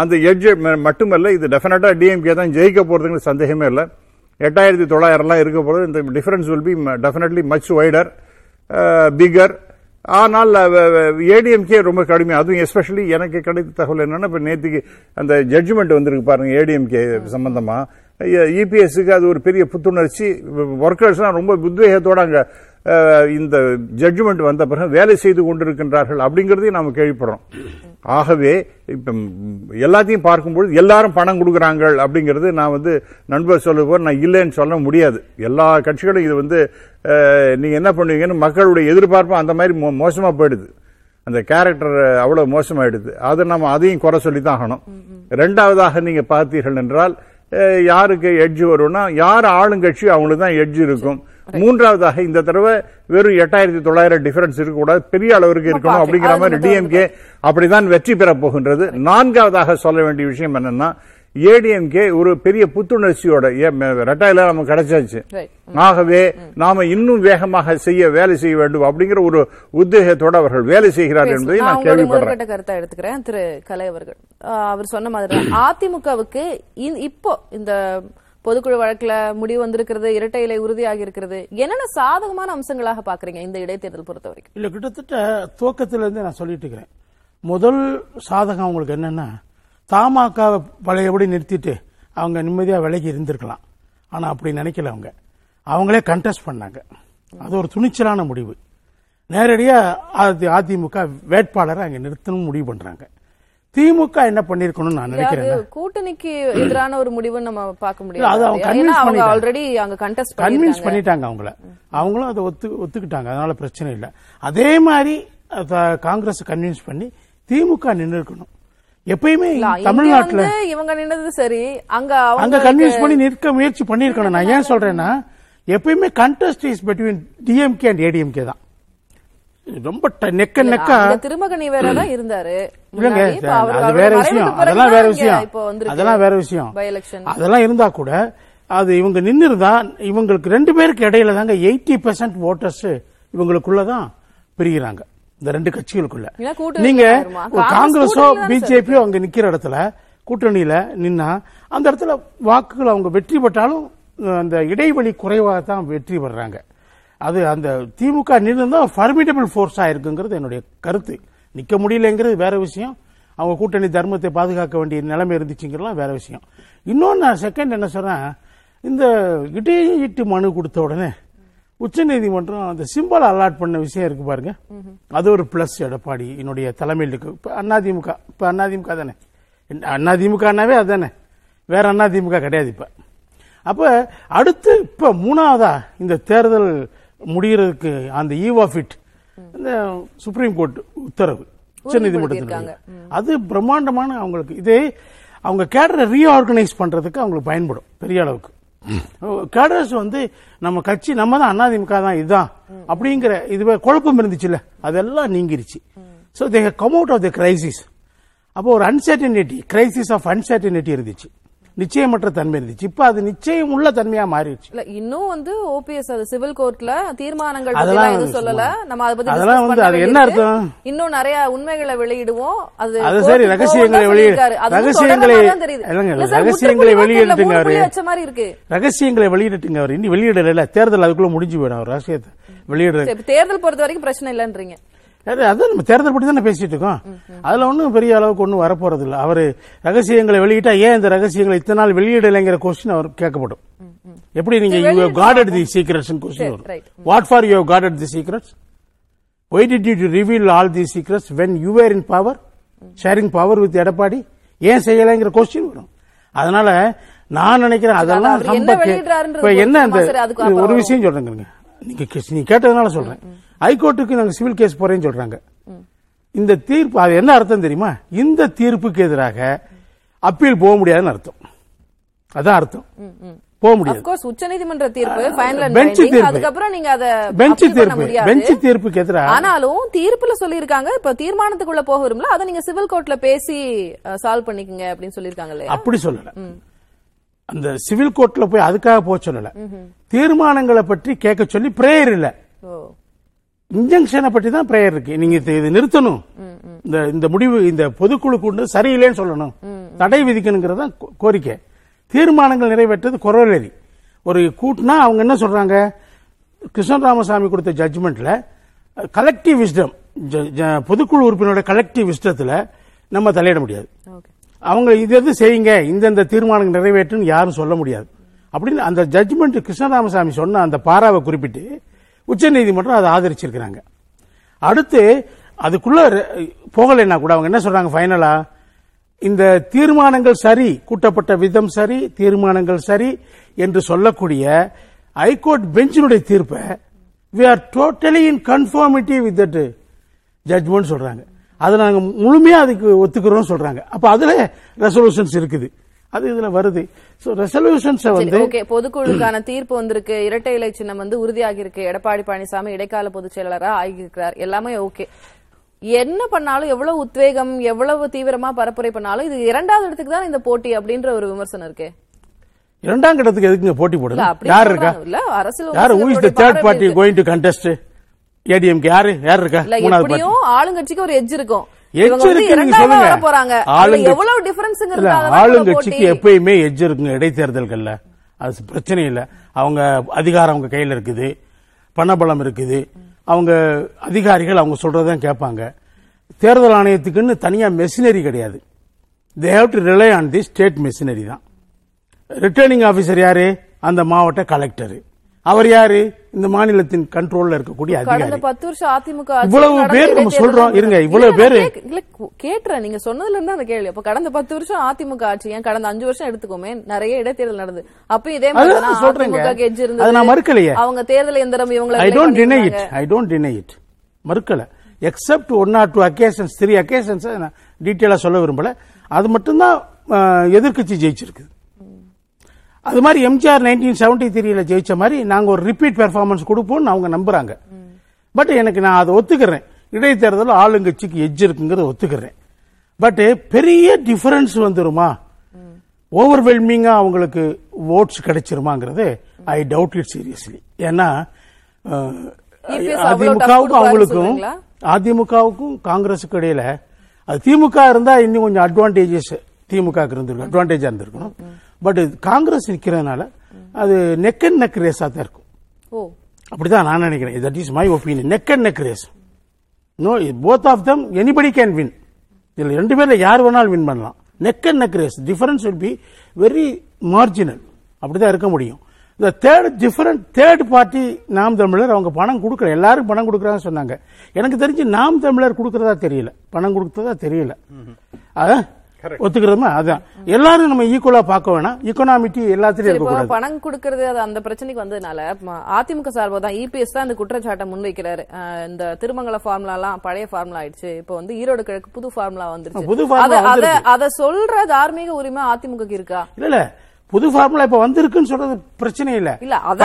அந்த எட்ஜ் மட்டுமல்ல, இது டெஃபினட்டா டிஎம்கே தான் ஜெயிக்க போறதுங்கிற சந்தேகமே இல்லை. எட்டாயிரத்தி தொள்ளாயிரம்லாம் இருக்க போறது இந்த difference will be definitely much wider figure. ஆனால் ஏடிஎம்கே ரொம்ப கடுமையாக, அதுவும் எஸ்பெஷலி எனக்கு கிடைத்த தகவல் என்னன்னா, இப்போ நேற்றுக்கு அந்த ஜட்ஜ்மெண்ட் வந்திருக்கு பாருங்க ஏடிஎம்கே சம்பந்தமாக. இபிஎஸ்க்கு அது ஒரு பெரிய புத்துணர்ச்சி. ஒர்க்கர்ஸ்லாம் ரொம்ப உத்வேகத்தோட அங்கே இந்த ஜட்ஜ்மெண்ட் வந்த பிறகு வேலை செய்து கொண்டிருக்கின்றார்கள் அப்படிங்கிறதையும் நாம் கேள்விப்படுறோம். ஆகவே இப்போ எல்லாத்தையும் பார்க்கும்பொழுது எல்லாரும் பணம் கொடுக்குறாங்க அப்படிங்கிறது நான் வந்து நண்பர் சொல்லுவோம், நான் இல்லைன்னு சொல்ல முடியாது. எல்லா கட்சிகளும் இது வந்து நீங்கள் என்ன பண்ணுவீங்கன்னு மக்களுடைய எதிர்பார்ப்பும் அந்த மாதிரி மோ மோசமாக போயிடுது. அந்த கேரக்டர் அவ்வளோ மோசமாகிடுது. அதை நம்ம அதையும் குறை சொல்லி தான் ஆகணும். ரெண்டாவதாக நீங்கள் பார்த்தீர்கள் என்றால், யாருக்கு எட்ஜ் வரும்னா யார் ஆளுங்கட்சி அவங்களுக்கு தான் எட்ஜ் இருக்கும். மூன்றாவதாக இந்த தடவை வெறும் எட்டாயிரத்தி தொள்ளாயிரம் டிஃபரன்ஸ் இருக்கக்கூடாது, பெரிய அளவிற்கு இருக்கணும் அப்படிங்கிற மாதிரி டிஎம்கே அப்படிதான் வெற்றி பெற போகின்றது. நான்காவதாக சொல்ல வேண்டிய விஷயம் என்னன்னா, ஏடிஎம்கே ஒரு பெரிய புத்துணர்ச்சியோட ரெட்டையில நமக்கு கிடைச்சாச்சு. ஆகவே நாம இன்னும் வேகமாக செய்ய வேலை செய்ய வேண்டும் அப்படிங்கிற ஒரு உத்வேகத்தோட அவர்கள் வேலை செய்கிறார்கள் என்பதை நான் கேள்விப்படுறேன். கருத்தை எடுத்துக்கிறேன் திரு கலை அவர்கள். அவர் சொன்ன மாதிரி அதிமுகவுக்கு இப்போ இந்த பொதுக்குழு வழக்குல முடிவு வந்திருக்கிறது, இரட்டை இலை உறுதியாகி இருக்கிறது. என்னென்ன சாதகமான அம்சங்களாக பாக்குறீங்க இந்த இடைத்தேர்தல் பொறுத்த வரைக்கும்? இல்ல, கிட்டத்தட்ட துவக்கத்திலிருந்து நான் சொல்லிட்டு இருக்கிறேன். முதல் சாதகம் அவங்களுக்கு என்னன்னா, தமாகாவை பழையபடி நிறுத்திட்டு அவங்க நிம்மதியாக விலகி இருந்திருக்கலாம். ஆனால் அப்படி நினைக்கல. அவங்க அவங்களே கண்டெஸ்ட் பண்ணாங்க. அது ஒரு துணிச்சலான முடிவு. நேரடியாக அதிமுக வேட்பாளரை அங்கே நிறுத்தணும் முடிவு பண்றாங்க. திமுக என்ன பண்ணிருக்கணும் நான் நினைக்கிறேன். கூட்டணிக்கு எதிரான ஒரு முடிவு நம்ம பார்க்க முடியும். அவங்கள அவங்களும் அதை ஒத்துக்கிட்டாங்க. அதனால பிரச்சனை இல்லை. அதே மாதிரி காங்கிரஸ் கன்வின்ஸ் பண்ணி திமுக நின்று இருக்கணும். எப்பயுமே தமிழ்நாட்டில் இவங்க நின்னது சரி, அங்க அங்க கன்வின்ஸ் பண்ணி நிற்க முயற்சி பண்ணிருக்கணும். நான் ஏன் சொல்றேன்னா, எப்பயுமே contest is between DMK and ADMK தான். ரொம்ப நெக்க நெக்கா திருமகனி வேற தான் இருந்தாரு. அது வேற விஷயம். அதெல்லாம் வேற விஷயம். அதெல்லாம் வேற விஷயம். அதெல்லாம் இருந்தா கூட அது இவங்க நின்று இருந்தா இவங்களுக்கு ரெண்டு பேருக்கு இடையில தாங்க எயிட்டி பெர்சென்ட் ஓட்டர்ஸ் இவங்களுக்குள்ளதான் பிரிகிறாங்க. இந்த ரெண்டு கட்சிகளுக்குள்ள நீங்க காங்கிரஸோ பிஜேபியோ அங்க நிக்கிற இடத்துல கூட்டணியில நின்னா அந்த இடத்துல வாக்குகள் அவங்க வெற்றி பெற்றாலும் அந்த இடைவெளி குறைவாகத்தான் வெற்றி பெறாங்க. அது அந்த திமுக நின்று ஃபார்மிடபிள் ஃபோர்ஸா இருக்குங்கிறது என்னுடைய கருத்து. நிக்க முடியலங்கிறது வேற விஷயம். அவங்க கூட்டணி தர்மத்தை பாதுகாக்க வேண்டிய நிலைமை இருந்துச்சுங்கிறலாம் வேற விஷயம். இன்னொன்னு செகண்ட் என்ன சொல்றேன், இந்த இடையீட்டு மனு கொடுத்த உடனே உச்சநீதிமன்றம் அந்த சிம்பல் அலாட் பண்ண விஷயம் இருக்கு பாருங்க. அது ஒரு பிளஸ். எடப்பாடி என்னுடைய தலைமையில் இருக்கு. இப்ப அதிமுக இப்ப அதிமுக தானே, அதிமுகனாவே அதுதானே, வேற அதிமுக கிடையாது. இப்ப அப்ப அடுத்து இப்ப மூணாவதா இந்த தேர்தல் முடிகிறதுக்கு அந்த ஈவ் ஆஃப் இட் இந்த சுப்ரீம் கோர்ட் உத்தரவு உச்சநீதிமன்றத்தினுடைய அது பிரம்மாண்டமான அவங்களுக்கு இதே அவங்க கேடரை ரீஆர்கனைஸ் பண்றதுக்கு அவங்களுக்கு பயன்படும் பெரிய அளவுக்கு. கேடர்ஸ் வந்து நம்ம கட்சி நம்ம தான் அதிமுக தான் இதுதான் அப்படிங்கிற இதுவே குழப்பம் இருந்துச்சுல்ல, அதெல்லாம் நீங்கிருச்சு. So they have come out of the crisis. அப்போ ஒரு அன்சர்டனிட்டி கிரைசிஸ் ஆஃப் அன்சர்டனிட்டி இருந்துச்சு, நிச்சயமற்ற தன்மை இருந்துச்சு. இப்ப அது நிச்சயம் உள்ள தன்மையா மாறிடுச்சு. இல்ல இன்னும் வந்து ஓபிஎஸ் அது சிவில் கோர்ட்ல தீர்மானங்கள் அதெல்லாம் சொல்லல. நம்ம அதை பத்தி அதெல்லாம் வந்து அது என்ன அர்த்தம், இன்னும் நிறைய உண்மைகளை வெளியிடுவோம். அது அது சரி, ரகசியங்களை வெளியிடுறாரு. ரகசியங்களை ரகசியங்களை வெளியிடுங்க அவரு மாதிரி இருக்கு. ரகசியங்களை வெளியிட்டுங்க அவர் இன்னும் வெளியிடல. தேர்தல் அதுக்குள்ள முடிஞ்சு போயிடும். அவர் ரகசியத்தை வெளியிடுற தேர்தல் பொறுத்த வரைக்கும் பிரச்சனை இல்லன்றீங்க. அதான் நம்ம தேர்தல் பற்றி தானே பேசிட்டு இருக்கோம். அதுல ஒன்றும் பெரிய அளவுக்கு ஒன்றும் வரப்போறது இல்லை. அவர் ரகசியங்களை வெளியிட்டா ஏன் இந்த ரகசியங்களை இத்தனை நாள் வெளியிடலைங்கிற கொஸ்டின் அவர் கேட்கப்படும். எப்படி நீங்க you have guarded the secrets question வரும். What for you have guarded the secrets, why did you reveal all the secrets when you were in power, sharing power with Edappadi, ஏன் செய்யலைங்கிற கொஸ்டின் வரும். அதனால நான் நினைக்கிறேன் அதெல்லாம் நம்ம என்ன ஒரு விஷயம் சொல்றேங்க. நீங்க கேட்டதுனால சொல்றேன், ஹைகோர்ட்டுக்கு நாங்க சிவில் கேஸ் போறேன்னு சொல்றாங்க. இந்த தீர்ப்பு அது என்ன அர்த்தம் தெரியுமா, இந்த தீர்ப்புக்கு எதிராக அப்பீல் போக முடியாதுன்னு அர்த்தம். அதான் அர்த்தம், போக முடியாது. உச்சநீதிமன்ற தீர்ப்பு பெஞ்ச் தீர்ப்பு பெஞ்ச் தீர்ப்புக்கு எதிராக. ஆனாலும் தீர்ப்புல சொல்லியிருக்காங்க இப்ப தீர்மானத்துக்குள்ள போக விரும்பல, அதை நீங்க சிவில் கோர்ட்ல பேசி சால்வ் பண்ணிக்கங்க அப்படின்னு சொல்லியிருக்காங்களே. அப்படி சொல்லல, அந்த சிவில் கோர்ட்ல போய் அதுக்காக போக சொல்லல. தீர்மானங்களை பற்றி கேட்க சொல்லி பிரேயர் இல்ல, இன்ஜெக்ஷனை பற்றி தான் பிரேயர் இருக்கு. நீங்க இது நிறுத்தணும், இந்த முடிவு இந்த பொதுக்குழு கூண்டு சரியில்லைன்னு சொல்லணும், தடை விதிக்கணுங்கிறத கோரிக்கை. தீர்மானங்கள் நிறைவேற்றது கொரோலரி. ஒரு கூட்டுனா அவங்க என்ன சொல்றாங்க, கிருஷ்ணன் ராமசாமி கொடுத்த ஜட்ஜ்மெண்ட்ல கலெக்டிவ் விஸ்டம், பொதுக்குழு உறுப்பினரோட கலெக்டிவ் விஸ்டத்துல நம்ம தலையிட முடியாது. அவங்க இது எது செய்யுங்க, இந்தந்த தீர்மானங்கள் நிறைவேற்றுன்னு யாரும் சொல்ல முடியாது அப்படின்னு அந்த ஜட்ஜ்மெண்ட் கிருஷ்ணராமசாமி சொன்ன அந்த பாராவை குறிப்பிட்டு உச்சநீதிமன்றம் அதை ஆதரிச்சிருக்கிறாங்க. அடுத்து அதுக்குள்ள போகலைன்னா கூட அவங்க என்ன சொல்றாங்க, ஃபைனலா இந்த தீர்மானங்கள் சரி, கூட்டப்பட்ட விதம் சரி, தீர்மானங்கள் சரி என்று சொல்லக்கூடிய ஹைகோர்ட் பெஞ்சினுடைய தீர்ப்பை we are totally in conformity with that judgment சொல்றாங்க. அதை நாங்க முழுமையா அதுக்கு ஒத்துக்கிறோம் சொல்றாங்க. அப்ப அதுல ரெசல்யூஷன்ஸ் இருக்குது, அது இதுல வருது. சோ ரெசல்யூஷன்ஸ் வந்து ஓகே, பொதுக்குழுக்கான தீர்ப்பு வந்திருக்கு, இரட்டை இலை சின்னம் வந்து உறுதியாகி இருக்கு, எடப்பாடி பழனிசாமி இடைக்கால பொதுச் செயலாளராக ஆகியிருக்கிறார், எல்லாமே ஓகே. என்ன பண்ணாலும் எவ்வளவு உத்வேகம் எவ்வளவு தீவிரமா பரப்புரை பண்ணாலும் இது இரண்டாவது இடத்துக்கு தான் இந்த போட்டி அப்படின்ற ஒரு விமர்சனம் இருக்கு. இரண்டாம் இடத்துக்கு எதுக்குங்க போட்டி போடுது, யார் இருக்கா, அரசியல் யார், who is the third party going to contest, ADMK யாரு, யார் இருக்கா. எப்படியும் ஆளுங்கட்சிக்கு ஒரு எஜ் இருக்கும். ஆளுங்கட்சிக்கு எப்பயுமே எஜ் இருக்குங்க இடைத்தேர்தல்கள்ல. அது பிரச்சனை இல்ல. அவங்க அதிகாரம் அவங்க கையில இருக்குது, பணபலம் இருக்குது, அவங்க அதிகாரிகள் அவங்க சொல்றதான் கேட்பாங்க. தேர்தல் ஆணையத்துக்குன்னு தனியா மெஷினரி கிடையாது. they have to rely on the state machinery தான். ரிட்டர்னிங் ஆஃபீஸர் யாரு? அந்த மாவட்ட கலெக்டர். அவர் யாரு? இந்த மாநிலத்தின் கண்ட்ரோல்ல இருக்கக்கூடிய அதிகாரி. பத்து வருஷம் அதிமுக இவ்வளவு பேர் நம்ம சொல்றோம், இருங்க, இவ்வளவு பேர் கேட்றேன். நீங்க சொன்னதுல இருந்து அந்த கேள்வி. அப்ப கடந்த பத்து வருஷம் அதிமுக ஆட்சி, ஏன் கடந்த அஞ்சு வருஷம் எடுத்துக்கோமே, நிறைய இடைத்தேர்தல் நடந்து, அப்ப இதே மாதிரி அவங்க தேர்தல் எந்திரம் இவங்களை. I don't deny it, I don't deny it, மறுக்கல. Except one or two occasions, three occasions நான் டீட்டெயிலா சொல்ல விரும்பல. அது மட்டும்தான் எதிர்கட்சி ஜெயிச்சிருக்கு. அது மாதிரி எம்ஜிஆர் நைன்டீன் செவன்டி த்ரீல ஜெயிச்ச மாதிரி நாங்க ஒரு ரிப்பீட் பெர்ஃபார்மன்ஸ் கொடுப்போம்னு அவங்க நம்புறாங்க. பட் எனக்கு நான் அதை ஒத்துக்கிறேன், இடைத்தேர்தல் ஆளுங்கட்சிக்கு எஜ் இருக்குங்கிறத ஒத்துக்கிறேன். பட் பெரிய டிஃபரன்ஸ் வந்துருமா, ஓவர்வெல்மிங்கா அவங்களுக்கு ஓட்ஸ் கிடைச்சிருமாங்கிறது ஐ டவுட் இட் சீரியஸ்லி. ஏன்னா அதிமுகவுக்கும் அவங்களுக்கும் அதிமுகவுக்கும் காங்கிரஸுக்கு இடையில, அது திமுக இருந்தா இன்னும் கொஞ்சம் அட்வான்டேஜஸ் திமுக இருந்திருக்கும், அட்வான்டேஜா இருந்திருக்கணும். பட் காங்கிரஸ் நிக்கிறதுனால அது நெக் அண்ட் நெக் ரேஸா தான் இருக்கும். அப்படிதான் நான் நினைக்கிறேன். That is my opinion. Neck and neck race, no both of them anybody can win. இதுல ரெண்டு பேர்ல யார் வேணாலும் வின் பண்ணலாம். Neck and neck race, difference will be very marginal, அப்படிதான் இருக்க முடியும். இந்த தேர்ட் டிஃபரண்ட் தேர்ட் பார்ட்டி நாம் தமிழர் அவங்க பணம் கொடுக்குற, எல்லாரும் பணம் கொடுக்குறாங்கன்னு சொன்னாங்க. எனக்கு தெரிஞ்சு நாம் தமிழர் கொடுக்கறதா தெரியல, பணம் கொடுக்கறதா தெரியல. அதான் ஒத்துக்கிறோமா? அதான் எல்லாரும் நம்ம ஈக்குவலா பார்க்க வேணாம். எக்கனாமிட்டி எல்லாத்திலயும் பணம் கொடுக்கறது அந்த பிரச்சனைக்கு வந்ததுனால அதிமுக சார்பாக தான் இபிஎஸ் தான் இந்த குற்றச்சாட்டை முன்வைக்கிறாரு. இந்த திருமங்கல ஃபார்முலா எல்லாம் பழைய ஃபார்முலா ஆயிடுச்சு, இப்ப வந்து ஈரோடு கிழக்கு புது ஃபார்முலா வந்துருச்சு. அதை சொல்ற தார்மீக உரிமை அதிமுக இருக்கா? இல்ல இல்ல, புது ஃபார்முலா இப்ப வந்திருக்குன்னு சொல்றது பிரச்சனை இல்ல.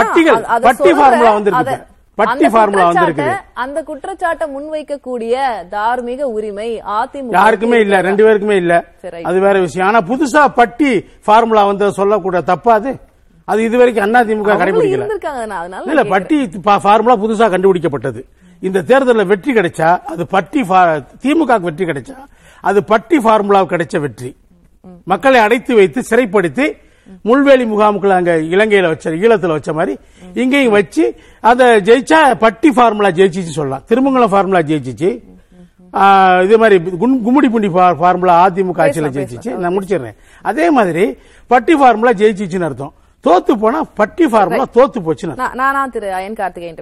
பட்டிகள் பட்டி ஃபார்முலா வந்திருக்கு, பட்டி ஃபார்முலா வந்திருக்கு. அந்த குற்றச்சாட்டை முன்வைக்க கூடிய தார்மீக உரிமை அதிமுக யாருக்குமே இல்ல, ரெண்டு பேருக்குமே இல்ல, அது வேற விஷயம். ஆனா புதுசா பட்டி ஃபார்முலா வந்து சொல்லக்கூட தப்பாது, அது இதுவரைக்கும் அதிமுக கடைபிடிக்கல. இல்ல பட்டி ஃபார்முலா புதுசா கண்டுபிடிக்கப்பட்டது. இந்த தேர்தலில் வெற்றி கிடைச்சா அது பட்டி, திமுக வெற்றி கிடைச்சா அது பட்டி ஃபார்முலாவுக்கு கிடைச்ச வெற்றி. மக்களை அடைத்து வைத்து சிறைப்படுத்தி முள்வேலி முகாமுக்குள்ள அங்க இலங்கையில வச்ச, ஈழத்துல வச்ச மாதிரி இங்கேயும் வச்சு அதை ஜெயிச்சா பட்டி ஃபார்முலா ஜெயிச்சிச்சு சொல்லலாம். திருமங்கலம் ஃபார்முலா ஜெயிச்சிச்சு, இது மாதிரி கும்மிடி பூண்டி ஃபார்முலா அதிமுக ஆட்சியில ஜெயிச்சிச்சு. நான் முடிச்சிடுறேன். அதே மாதிரி பட்டி ஃபார்முலா ஜெயிச்சிச்சுன்னு அர்த்தம், தோத்து போனா பட்டி ஃபார்முலா தோத்து போச்சுன்னு. நானா திரு அயன் கார்த்திகேயன்,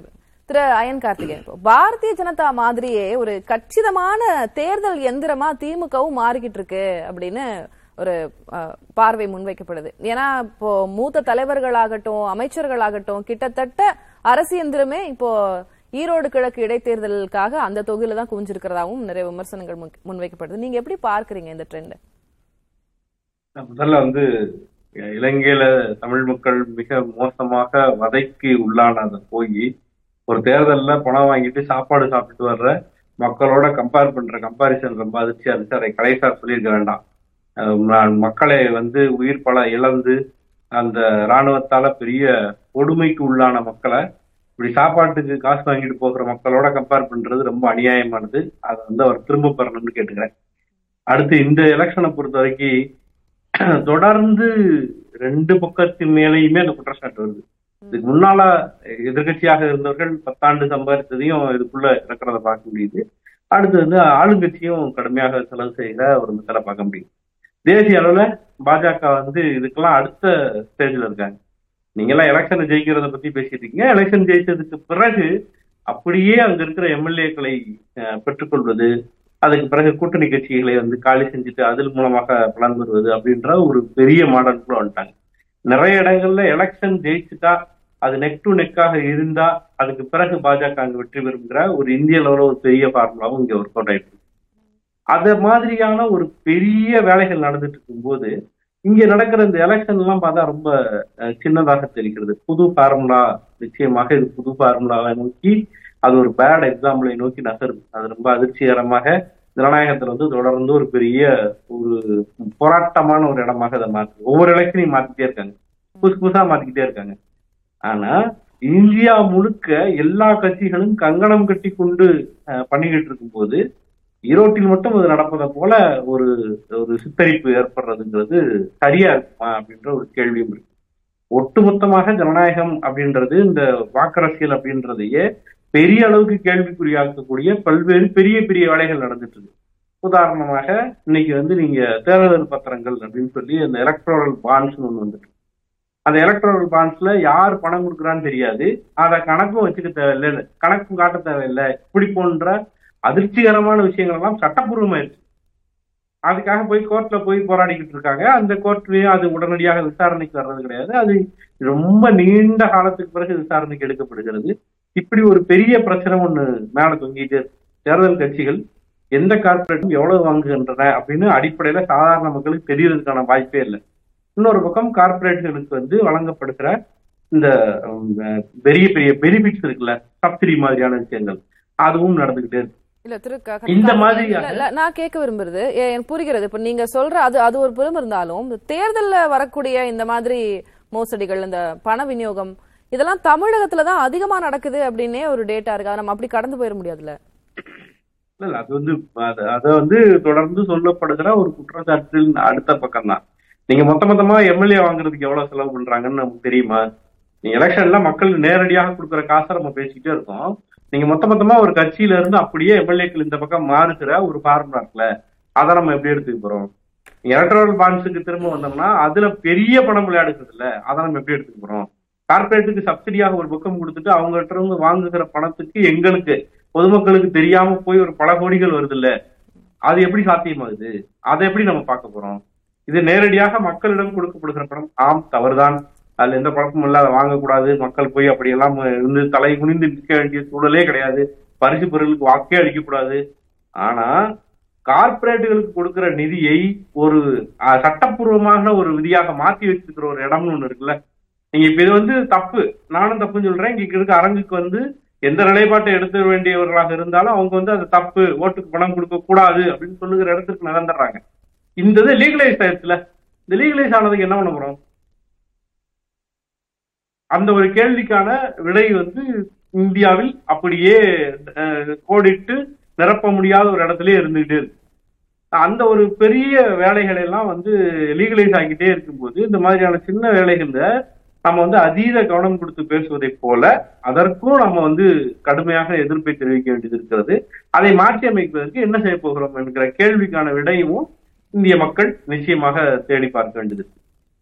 திரு அயன் கார்த்திகேயன், பாரதிய ஜனதா மாதிரியே ஒரு கச்சிதமான தேர்தல் எந்திரமா திமுகவும் மாறிக்கிட்டு இருக்கு அப்படின்னு ஒரு பார்வை முன்வைக்கப்படுது. ஏன்னா இப்போ மூத்த தலைவர்களாகட்டும் அமைச்சர்களாகட்டும் கிட்டத்தட்ட அரசியந்திரமே இப்போ ஈரோடு கிழக்கு இடைத்தேர்தலுக்காக அந்த தொகுதியில தான் குவிஞ்சிருக்கிறதாவும் நிறைய விமர்சனங்கள் முன்வைக்கப்படுது. நீங்க எப்படி பார்க்கறீங்க இந்த ட்ரெண்ட்? முதல்ல வந்து இலங்கையில தமிழ் மக்கள் மிக மோசமாக வதைக்கு உள்ளானதை போய் ஒரு தேர்தல்ல பணம் வாங்கிட்டு சாப்பாடு சாப்பிட்டு வர்ற மக்களோட கம்பேர் பண்ற கம்பாரிசன் ரொம்ப அதிர்ச்சியா இருந்துச்சு. அதை கலைசார் சொல்லியிருக்க வேண்டாம். மக்களை வந்து உயிர் பல இழந்து அந்த இராணுவத்தால பெரிய கொடுமைக்கு உள்ளான மக்களை இப்படி சாப்பாட்டுக்கு காசு வாங்கிட்டு போகிற மக்களோட கம்பேர் பண்றது ரொம்ப அநியாயமானது. அதை வந்து அவர் திரும்ப பெறணும்னு கேட்டுக்கிறேன். அடுத்து இந்த எலெக்ஷனை பொறுத்த வரைக்கும் தொடர்ந்து ரெண்டு பக்கத்து மேலேயுமே அந்த குற்றச்சாட்டு வருது. இதுக்கு முன்னால எதிர்கட்சியாக இருந்தவர்கள் பத்தாண்டு சம்பாதித்ததையும் இதுக்குள்ள இறக்குறத பார்க்க முடியுது. அடுத்து வந்து ஆளுங்கட்சியும் கடுமையாக செலவு செய்கிற ஒரு மித்தலை பார்க்க முடியுது. தேசிய அளவுல பாஜக வந்து இதுக்கெல்லாம் அடுத்த ஸ்டேஜ்ல இருக்காங்க. நீங்க எல்லாம் எலெக்ஷனை ஜெயிக்கிறத பத்தி பேசிட்டு இருக்கீங்க, எலெக்ஷன் ஜெயிச்சதுக்கு பிறகு அப்படியே அங்க இருக்கிற எம்எல்ஏக்களை பெற்றுக்கொள்வது, அதுக்கு பிறகு கூட்டணி கட்சிகளை வந்து காலி செஞ்சுட்டு அதன் மூலமாக பலன் பெறுவது அப்படின்ற ஒரு பெரிய மாடல் கூட வந்துட்டாங்க. நிறைய இடங்கள்ல எலெக்ஷன் ஜெயிச்சுட்டா அது நெக் டு நெக்காக இருந்தா அதுக்கு பிறகு பாஜக அங்க வெற்றி பெறுங்கிற ஒரு இந்திய அளவுல ஒரு பெரிய ஃபார்முலாவும் இங்க ஒர்க் அவுட் ஆயிட்டு இருக்கு. அத மாதிரியான ஒரு பெரிய வேலைகள் நடந்துட்டு இருக்கும்போது இங்க நடக்கிற இந்த எலெக்ஷன் எல்லாம் பார்த்தா ரொம்ப சின்னதாக தெரிகிறது. புது ஃபார்முலா நிச்சயமாக இது புது ஃபார்முலாவை நோக்கி, அது ஒரு பேட் எக்ஸாம்பிளை நோக்கி நகரும். அது ரொம்ப அதிர்ச்சிகரமாக ஜனநாயகத்துல வந்து தொடர்ந்து ஒரு பெரிய ஒரு போராட்டமான ஒரு இடமாக அதை மாற்று. ஒவ்வொரு எலெக்ஷனையும் மாத்திக்கிட்டே இருக்காங்க, புதுசு புதுசா மாத்திக்கிட்டே இருக்காங்க. ஆனா இந்தியா முழுக்க எல்லா கட்சிகளும் கங்கணம் கட்டி கொண்டு பண்ணிக்கிட்டு இருக்கும் போது ஈரோட்டில் மட்டும் அது நடப்பதை போல ஒரு ஒரு சித்தரிப்பு ஏற்படுறதுங்கிறது சரியா இருக்குமா அப்படின்ற ஒரு கேள்வியும் இருக்கு. ஒட்டுமொத்தமாக ஜனநாயகம் அப்படின்றது, இந்த வாக்கரசியல் அப்படின்றதையே பெரிய அளவுக்கு கேள்விக்குறியாக்கக்கூடிய பல்வேறு பெரிய பெரிய வேலைகள் நடந்துட்டு இருக்கு. உதாரணமாக இன்னைக்கு வந்து நீங்க தேர்தல் பத்திரங்கள் அப்படின்னு சொல்லி அந்த எலக்ட்ரோரல் பாண்ட்ஸ் ஒன்று வந்துட்டு, அந்த எலக்ட்ரோரல் பாண்ட்ஸ்ல யார் பணம் கொடுக்குறான்னு தெரியாது, அதை கணக்கும் வச்சுக்க தேவையில்லை, கணக்கும் காட்ட தேவையில்லை, இப்படி போன்ற அதிர்ச்சிகரமான விஷயங்கள் எல்லாம் சட்டப்பூர்வமாயிருச்சு. அதுக்காக போய் கோர்ட்ல போய் போராடிக்கிட்டு இருக்காங்க. அந்த கோர்ட்லயும் அது உடனடியாக விசாரணைக்கு வர்றது கிடையாது, அது ரொம்ப நீண்ட காலத்துக்கு பிறகு விசாரணைக்கு எடுக்கப்படுகிறது. இப்படி ஒரு பெரிய பிரச்சனை ஒண்ணு மேல தொங்கிட்டு தேர்தல் கட்சிகள் எந்த கார்பரேட்டும் எவ்வளவு வாங்குகின்றன அப்படின்னு அடிப்படையில சாதாரண மக்களுக்கு தெரியறதுக்கான வாய்ப்பே இல்லை. இன்னொரு பக்கம் கார்பரேட்டுகளுக்கு வந்து வழங்கப்படுகிற இந்த பெரிய பெரிய பெனிபிட்ஸ் இருக்குல்ல, சப்சிடி மாதிரியான விஷயங்கள், அதுவும் நடந்துகிட்டே இருக்கு. நான் கேட்க விரும்புறது புரிகிறது, இப்ப நீங்க சொல்ற அது அது ஒரு புறம் இருந்தாலும் தேர்தல்ல வரக்கூடிய இந்த மாதிரி மோசடிகள், இந்த பண விநியோகம், இதெல்லாம் தமிழகத்துலதான் அதிகமா நடக்குது அப்படின்னே ஒரு டேட்டா இருக்கு. நம்ம அப்படி கடந்து போயிட முடியாதுல்ல. இல்ல அது வந்து அதை வந்து தொடர்ந்து சொல்லப்படுகிற ஒரு குற்றச்சாட்டில் அடுத்த பக்கம் தான். நீங்க மொத்த மொத்தமா எம்எல்ஏ வாங்குறதுக்கு எவ்வளவு செலவு பண்றாங்கன்னு நமக்கு தெரியுமா? நீங்க எலெக்ஷன்ல மக்கள் நேரடியாக கொடுக்குற காசை நம்ம பேசிக்கிட்டே இருக்கோம். நீங்க மொத்த மொத்தமா ஒரு கட்சியில இருந்து அப்படியே எம்எல்ஏக்கள் இந்த பக்கம் மாறுகிற ஒரு ஃபார்முலா இருக்குல்ல, அதை நம்ம எப்படி எடுத்துக்க போறோம்? எலக்ட்ரல் பாண்ட்ஸுக்கு திரும்ப வந்தோம்னா அதுல பெரிய பணம் விளையாடுறது இல்ல, அதை நம்ம எப்படி எடுத்துக்க போறோம்? கார்பரேட்டுக்கு சப்சிடியாக ஒரு பக்கம் கொடுத்துட்டு அவங்ககிட்ட இருந்து வாங்குகிற பணத்துக்கு எங்களுக்கு பொதுமக்களுக்கு தெரியாம போய் ஒரு பல கோடிகள் வருது இல்ல, அது எப்படி சாத்தியமாகுது? அதை எப்படி நம்ம பார்க்க போறோம்? இது நேரடியாக மக்களிடம் கொடுக்கப்படுகிற பணம். ஆம், தவறுதான், அதுல எந்த பழக்கமும் இல்லை, அதை வாங்கக்கூடாது, மக்கள் போய் அப்படியெல்லாம் இருந்து தலை குனிந்து நிற்க வேண்டிய சூழலே கிடையாது, பரிசு பொருளுக்கு வாக்கே அளிக்கக்கூடாது. ஆனா கார்பரேட்டுகளுக்கு கொடுக்கிற நிதியை ஒரு சட்டப்பூர்வமான ஒரு விதியாக மாற்றி வச்சிருக்கிற ஒரு இடம்னு ஒண்ணு இருக்குல்ல. நீங்க இப்ப இது வந்து தப்பு, நானும் தப்புன்னு சொல்றேன், இங்க இருக்க அரங்குக்கு வந்து எந்த நிலைப்பாட்டை எடுத்து வேண்டியவர்களாக இருந்தாலும் அவங்க வந்து அது தப்பு, ஓட்டுக்கு பணம் கொடுக்க கூடாது அப்படின்னு சொல்லுகிற இடத்துக்கு நடந்துடுறாங்க. இந்த இது லீகலைஸ் ஆயிடுச்சுல, இந்த லீகலைஸ் ஆனதுக்கு என்ன பண்ண போறோம்? அந்த ஒரு கேள்விக்கான விடை வந்து இந்தியாவில் அப்படியே கோடிட்டு நிரப்ப முடியாத ஒரு இடத்துலயே இருந்துகிட்டே இருக்கு. அந்த ஒரு பெரிய வேலைகள் எல்லாம் வந்து லீகலைஸ் ஆகிட்டே இருக்கும்போது இந்த மாதிரியான சின்ன வேலைகள்ல நம்ம வந்து அதீத கவனம் கொடுத்து பேசுவதை போல அதற்கும் நம்ம வந்து கடுமையாக எதிர்ப்பை தெரிவிக்க வேண்டியது இருக்கிறது. அதை மாற்றி அமைப்பதற்கு என்ன செய்ய போகிறோம் என்கிற கேள்விக்கான விடையும் இந்திய மக்கள் நிச்சயமாக தேடி பார்க்க வேண்டியது.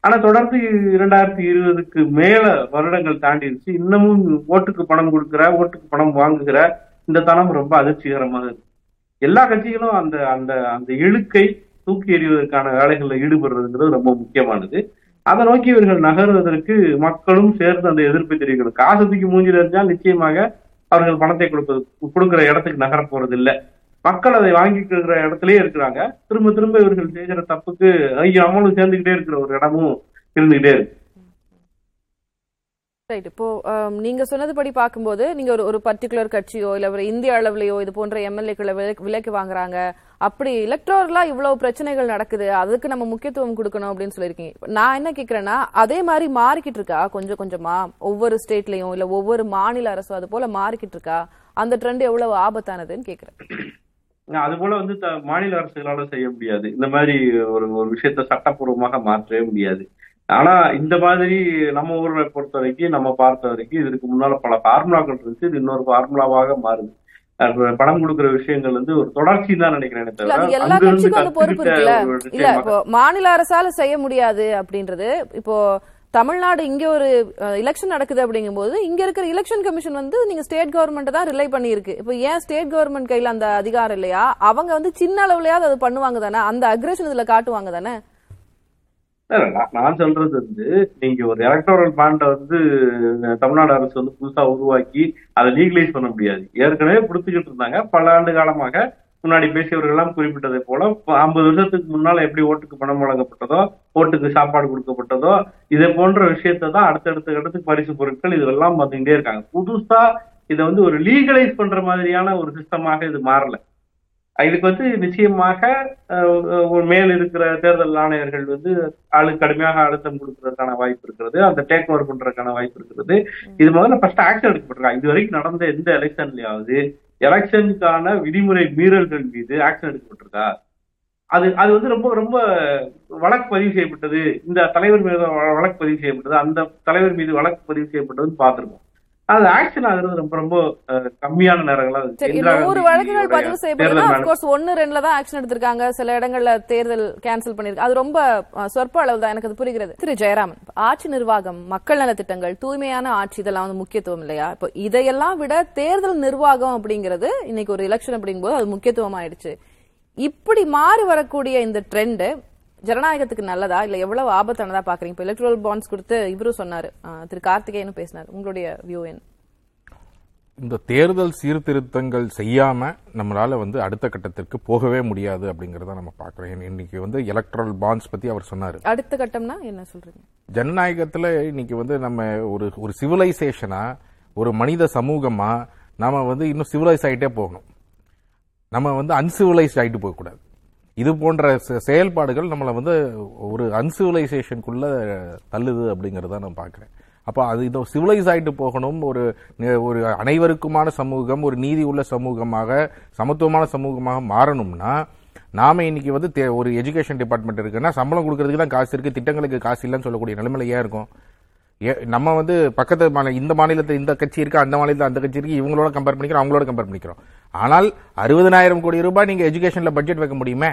ஆனா தொடர்ந்து இரண்டாயிரத்தி இருபதுக்கு மேல வருடங்கள் தாண்டிடுச்சு, இன்னமும் ஓட்டுக்கு பணம் கொடுக்கிற, ஓட்டுக்கு பணம் வாங்குகிற இந்த தனம் ரொம்ப அதிர்ச்சிகரமாக இருக்கு. எல்லா கட்சிகளும் அந்த அந்த அந்த இழுக்கை தூக்கி எறிவதற்கான வேலைகளில் ஈடுபடுறதுங்கிறது ரொம்ப முக்கியமானது. அதை நோக்கி இவர்கள் நகர்வதற்கு மக்களும் சேர்ந்து அந்த எதிர்ப்பை தெரிவிக்கணும். காசு தூக்கி மூஞ்சில் இருந்தால் நிச்சயமாக அவர்கள் பணத்தை கொடுப்பது கொடுக்குற இடத்துக்கு நகர போறது இல்லை, மக்கள் அதை வாங்கிக்கிற இடத்துலயே இருக்கிறாங்க. திரும்ப திரும்ப இவர்கள் செய்கிற தப்புக்கு ஐயா அவங்களும் சேர்ந்துகிட்டே இருக்கிற ஒரு இடமும் இருந்துகிட்டே இருக்கு. ரைட், இப்போ நீங்க சொன்னதுபடி பார்க்கும்போது நீங்க ஒரு ஒரு பர்டிகுலர் கட்சியோ இல்ல ஒரு இந்திய அளவுலயோ இது போன்ற எம்எல்ஏக்களை விலைக்கு வாங்குறாங்க, அப்படி எலக்ட்ரோரலா இவ்வளவு பிரச்சனைகள் நடக்குது, அதுக்கு நம்ம முக்கியத்துவம் கொடுக்கணும் அப்படின்னு சொல்லியிருக்கீங்க. நான் என்ன கேக்குறேன்னா, அதே மாதிரி மாறிக்கிட்டு இருக்கா கொஞ்சம் கொஞ்சமா ஒவ்வொரு ஸ்டேட்லயும் இல்ல ஒவ்வொரு மாநில அரசும் அது போல மாறிக்கிட்டு இருக்கா? அந்த ட்ரெண்ட் எவ்வளவு ஆபத்தானதுன்னு கேக்குறேன். அது போல வந்து மாநில அரசுகளால செய்ய முடியாது, இந்த மாதிரி ஒரு ஒரு விஷயத்த சட்டப்பூர்வமாக மாற்றவே முடியாது. ஆனா இந்த மாதிரி நம்ம ஊரை பொறுத்த வரைக்கும் நம்ம பார்த்த வரைக்கும் இதுக்கு முன்னால பல ஃபார்முலாக்கள் இருந்துச்சு, இது இன்னொரு ஃபார்முலாவாக மாறுது. பணம் கொடுக்குற விஷயங்கள் வந்து ஒரு தொடர்ச்சி தான் நினைக்கிறேன். மாநில அரசால செய்ய முடியாது அப்படின்றது, இப்போ தமிழ்நாடு இங்க ஒரு எலெக்ஷன் நடக்குது அப்படிங்கும் போது இங்க இருக்கிற எலெக்ஷன் கமிஷன் வந்து நீங்க ஸ்டேட் கவர்மெண்ட் தான் ரிலை பண்ணிருக்கு. இப்போ ஏன் ஸ்டேட் கவர்மெண்ட் கையில அந்த அதிகாரம் இல்லையா? அவங்க வந்து சின்ன அளவுலயாவது அது பண்ணுவாங்க தானே, அந்த அக்ரஷன் இதுல காட்டுவாங்க தானே. நான் சொல்றது வந்து நீங்க ஒரு எலக்ட்ரல் பாண்டை வந்து தமிழ்நாடு அரசு வந்து புதுசா உருவாக்கி அதை லீகலைஸ் பண்ண முடியாது. ஏற்கனவே கொடுத்துக்கிட்டு இருந்தாங்க பல ஆண்டு காலமாக. முன்னாடி பேசியவர்கள் எல்லாம் குறிப்பிட்டதை போல ஐம்பது வருஷத்துக்கு முன்னால எப்படி ஓட்டுக்கு பணம் வழங்கப்பட்டதோ, ஓட்டுக்கு சாப்பாடு கொடுக்கப்பட்டதோ, இதே போன்ற விஷயத்த தான் அடுத்தடுத்த இடத்துக்கு பரிசு பொருட்கள் இதெல்லாம் பார்த்துக்கிட்டே இருக்காங்க. புதுசா இதை வந்து ஒரு லீகலைஸ் பண்ற மாதிரியான ஒரு சிஸ்டமாக இது மாறல. இதுக்கு வந்து நிச்சயமாக மேல் இருக்கிற தேர்தல் ஆணையர்கள் வந்து ஆளு கடுமையாக அழுத்தம் கொடுக்கறதுக்கான வாய்ப்பு இருக்கிறது, அந்த டேக் ஓவர் பண்றதுக்கான வாய்ப்பு இருக்கிறது. இது முதல்ல ஃபர்ஸ்ட் ஆக்ஷன் எடுக்கப்பட்டிருக்காங்க. இது வரைக்கும் நடந்த எந்த எலெக்ஷன்லயாவது எலெக்ஷனுக்கான விதிமுறை மீறல்கள் மீது ஆக்ஷன் எடுக்கப்பட்டிருக்கா? அது அது வந்து ரொம்ப ரொம்ப வழக்கு பதிவு செய்யப்பட்டது, இந்த தலைவர் மீது வழக்கு பதிவு செய்யப்பட்டது, அந்த தலைவர் மீது வழக்கு பதிவு செய்யப்பட்டதுன்னு பார்த்துருக்கோம். அது ஆக்சன் ஆகுறது ரொம்ப ரொம்ப கம்மியான நேரங்களா ஒரு வழக்குகள் பதிவு செய்யப்படுது. ஒன்னு ரெண்டுல தான் ஆக்சன் எடுத்திருக்காங்க, சில இடங்கள்ல தேர்தல் கேன்சல் பண்ணிருக்கு. அது ரொம்ப சொற்ப அளவு தான், எனக்கு அது புரிகிறது. திரு ஜெயராமன், ஆட்சி நிர்வாகம், மக்கள் நலத்திட்டங்கள், தூய்மையான ஆட்சி, இதெல்லாம் வந்து முக்கியத்துவம் இல்லையா? இப்போ இதையெல்லாம் விட தேர்தல் நிர்வாகம் அப்படிங்கிறது இன்னைக்கு ஒரு எலெக்ஷன் அப்படிங்கும் போது அது முக்கியத்துவம் ஆயிடுச்சு. இப்படி மாறி வரக்கூடிய இந்த ட்ரெண்ட் ஜனநாயகத்துக்கு நல்லதா, இல்ல எவ்வளவு ஆபத்தானதா பாக்குறீங்க? இப்ப எலக்ட்ரல் பாண்ட்ஸ் கொடுத்து இவரும் சொன்னாரு, திரு கார்த்திகேயனும் பேசினாரு. உங்களுடைய வியூ என்ன? இந்த தேர்தல் சீர்திருத்தங்கள் செய்யாம நம்மளால வந்து அடுத்த கட்டத்திற்கு போகவே முடியாது அப்படிங்கறத நம்ம பாக்குறோம். இன்னைக்கு வந்து எலக்ட்ரல் பாண்ட்ஸ் பத்தி அவர் சொன்னாரு. அடுத்த கட்டம்னா என்ன சொல்றீங்க? ஜனநாயகத்துல இன்னைக்கு வந்து நம்ம ஒரு ஒரு சிவிலைசேஷனா, ஒரு மனித சமூகமா நாம வந்து இன்னும் சிவிலைஸ் ஆகிட்டே போகணும். நம்ம வந்து அன்சிவிலைஸ்ட் ஆகிட்டு போகக்கூடாது. இது போன்ற செயல்பாடுகள் நம்மளை வந்து ஒரு அன்சிவிலைசேஷனுக்குள்ள தள்ளுது அப்படிங்கறத நான் பாக்குறேன். அப்ப அது இந்த சிவிலைஸ் ஆயிட்டு போகணும், ஒரு ஒரு அனைவருக்குமான சமூகம், ஒரு நீதி உள்ள சமூகமாக, சமத்துவமான சமூகமாக மாறணும்னா நாம இன்னைக்கு வந்து ஒரு எஜுகேஷன் டிபார்ட்மெண்ட் இருக்குன்னா சம்பளம் கொடுக்கறதுக்கு தான் காசு இருக்கு, திட்டங்களுக்கு காசு இல்லைன்னு சொல்லக்கூடிய நிலைமையில ஏன் இருக்கும்? நம்ம வந்து பக்கத்து மாநில, இந்த மாநிலத்தில் இந்த கட்சி இருக்கு, அந்த மாநிலத்தில் அந்த கட்சி இருக்கு, இவங்களோட கம்பேர் பண்ணிக்கிறோம், அவங்களோட கம்பேர் பண்ணிக்கிறோம். ஆனால் அறுபதாயிரம் கோடி ரூபாய் நீங்க எஜுகேஷன்ல பட்ஜெட் வைக்க முடியுமே?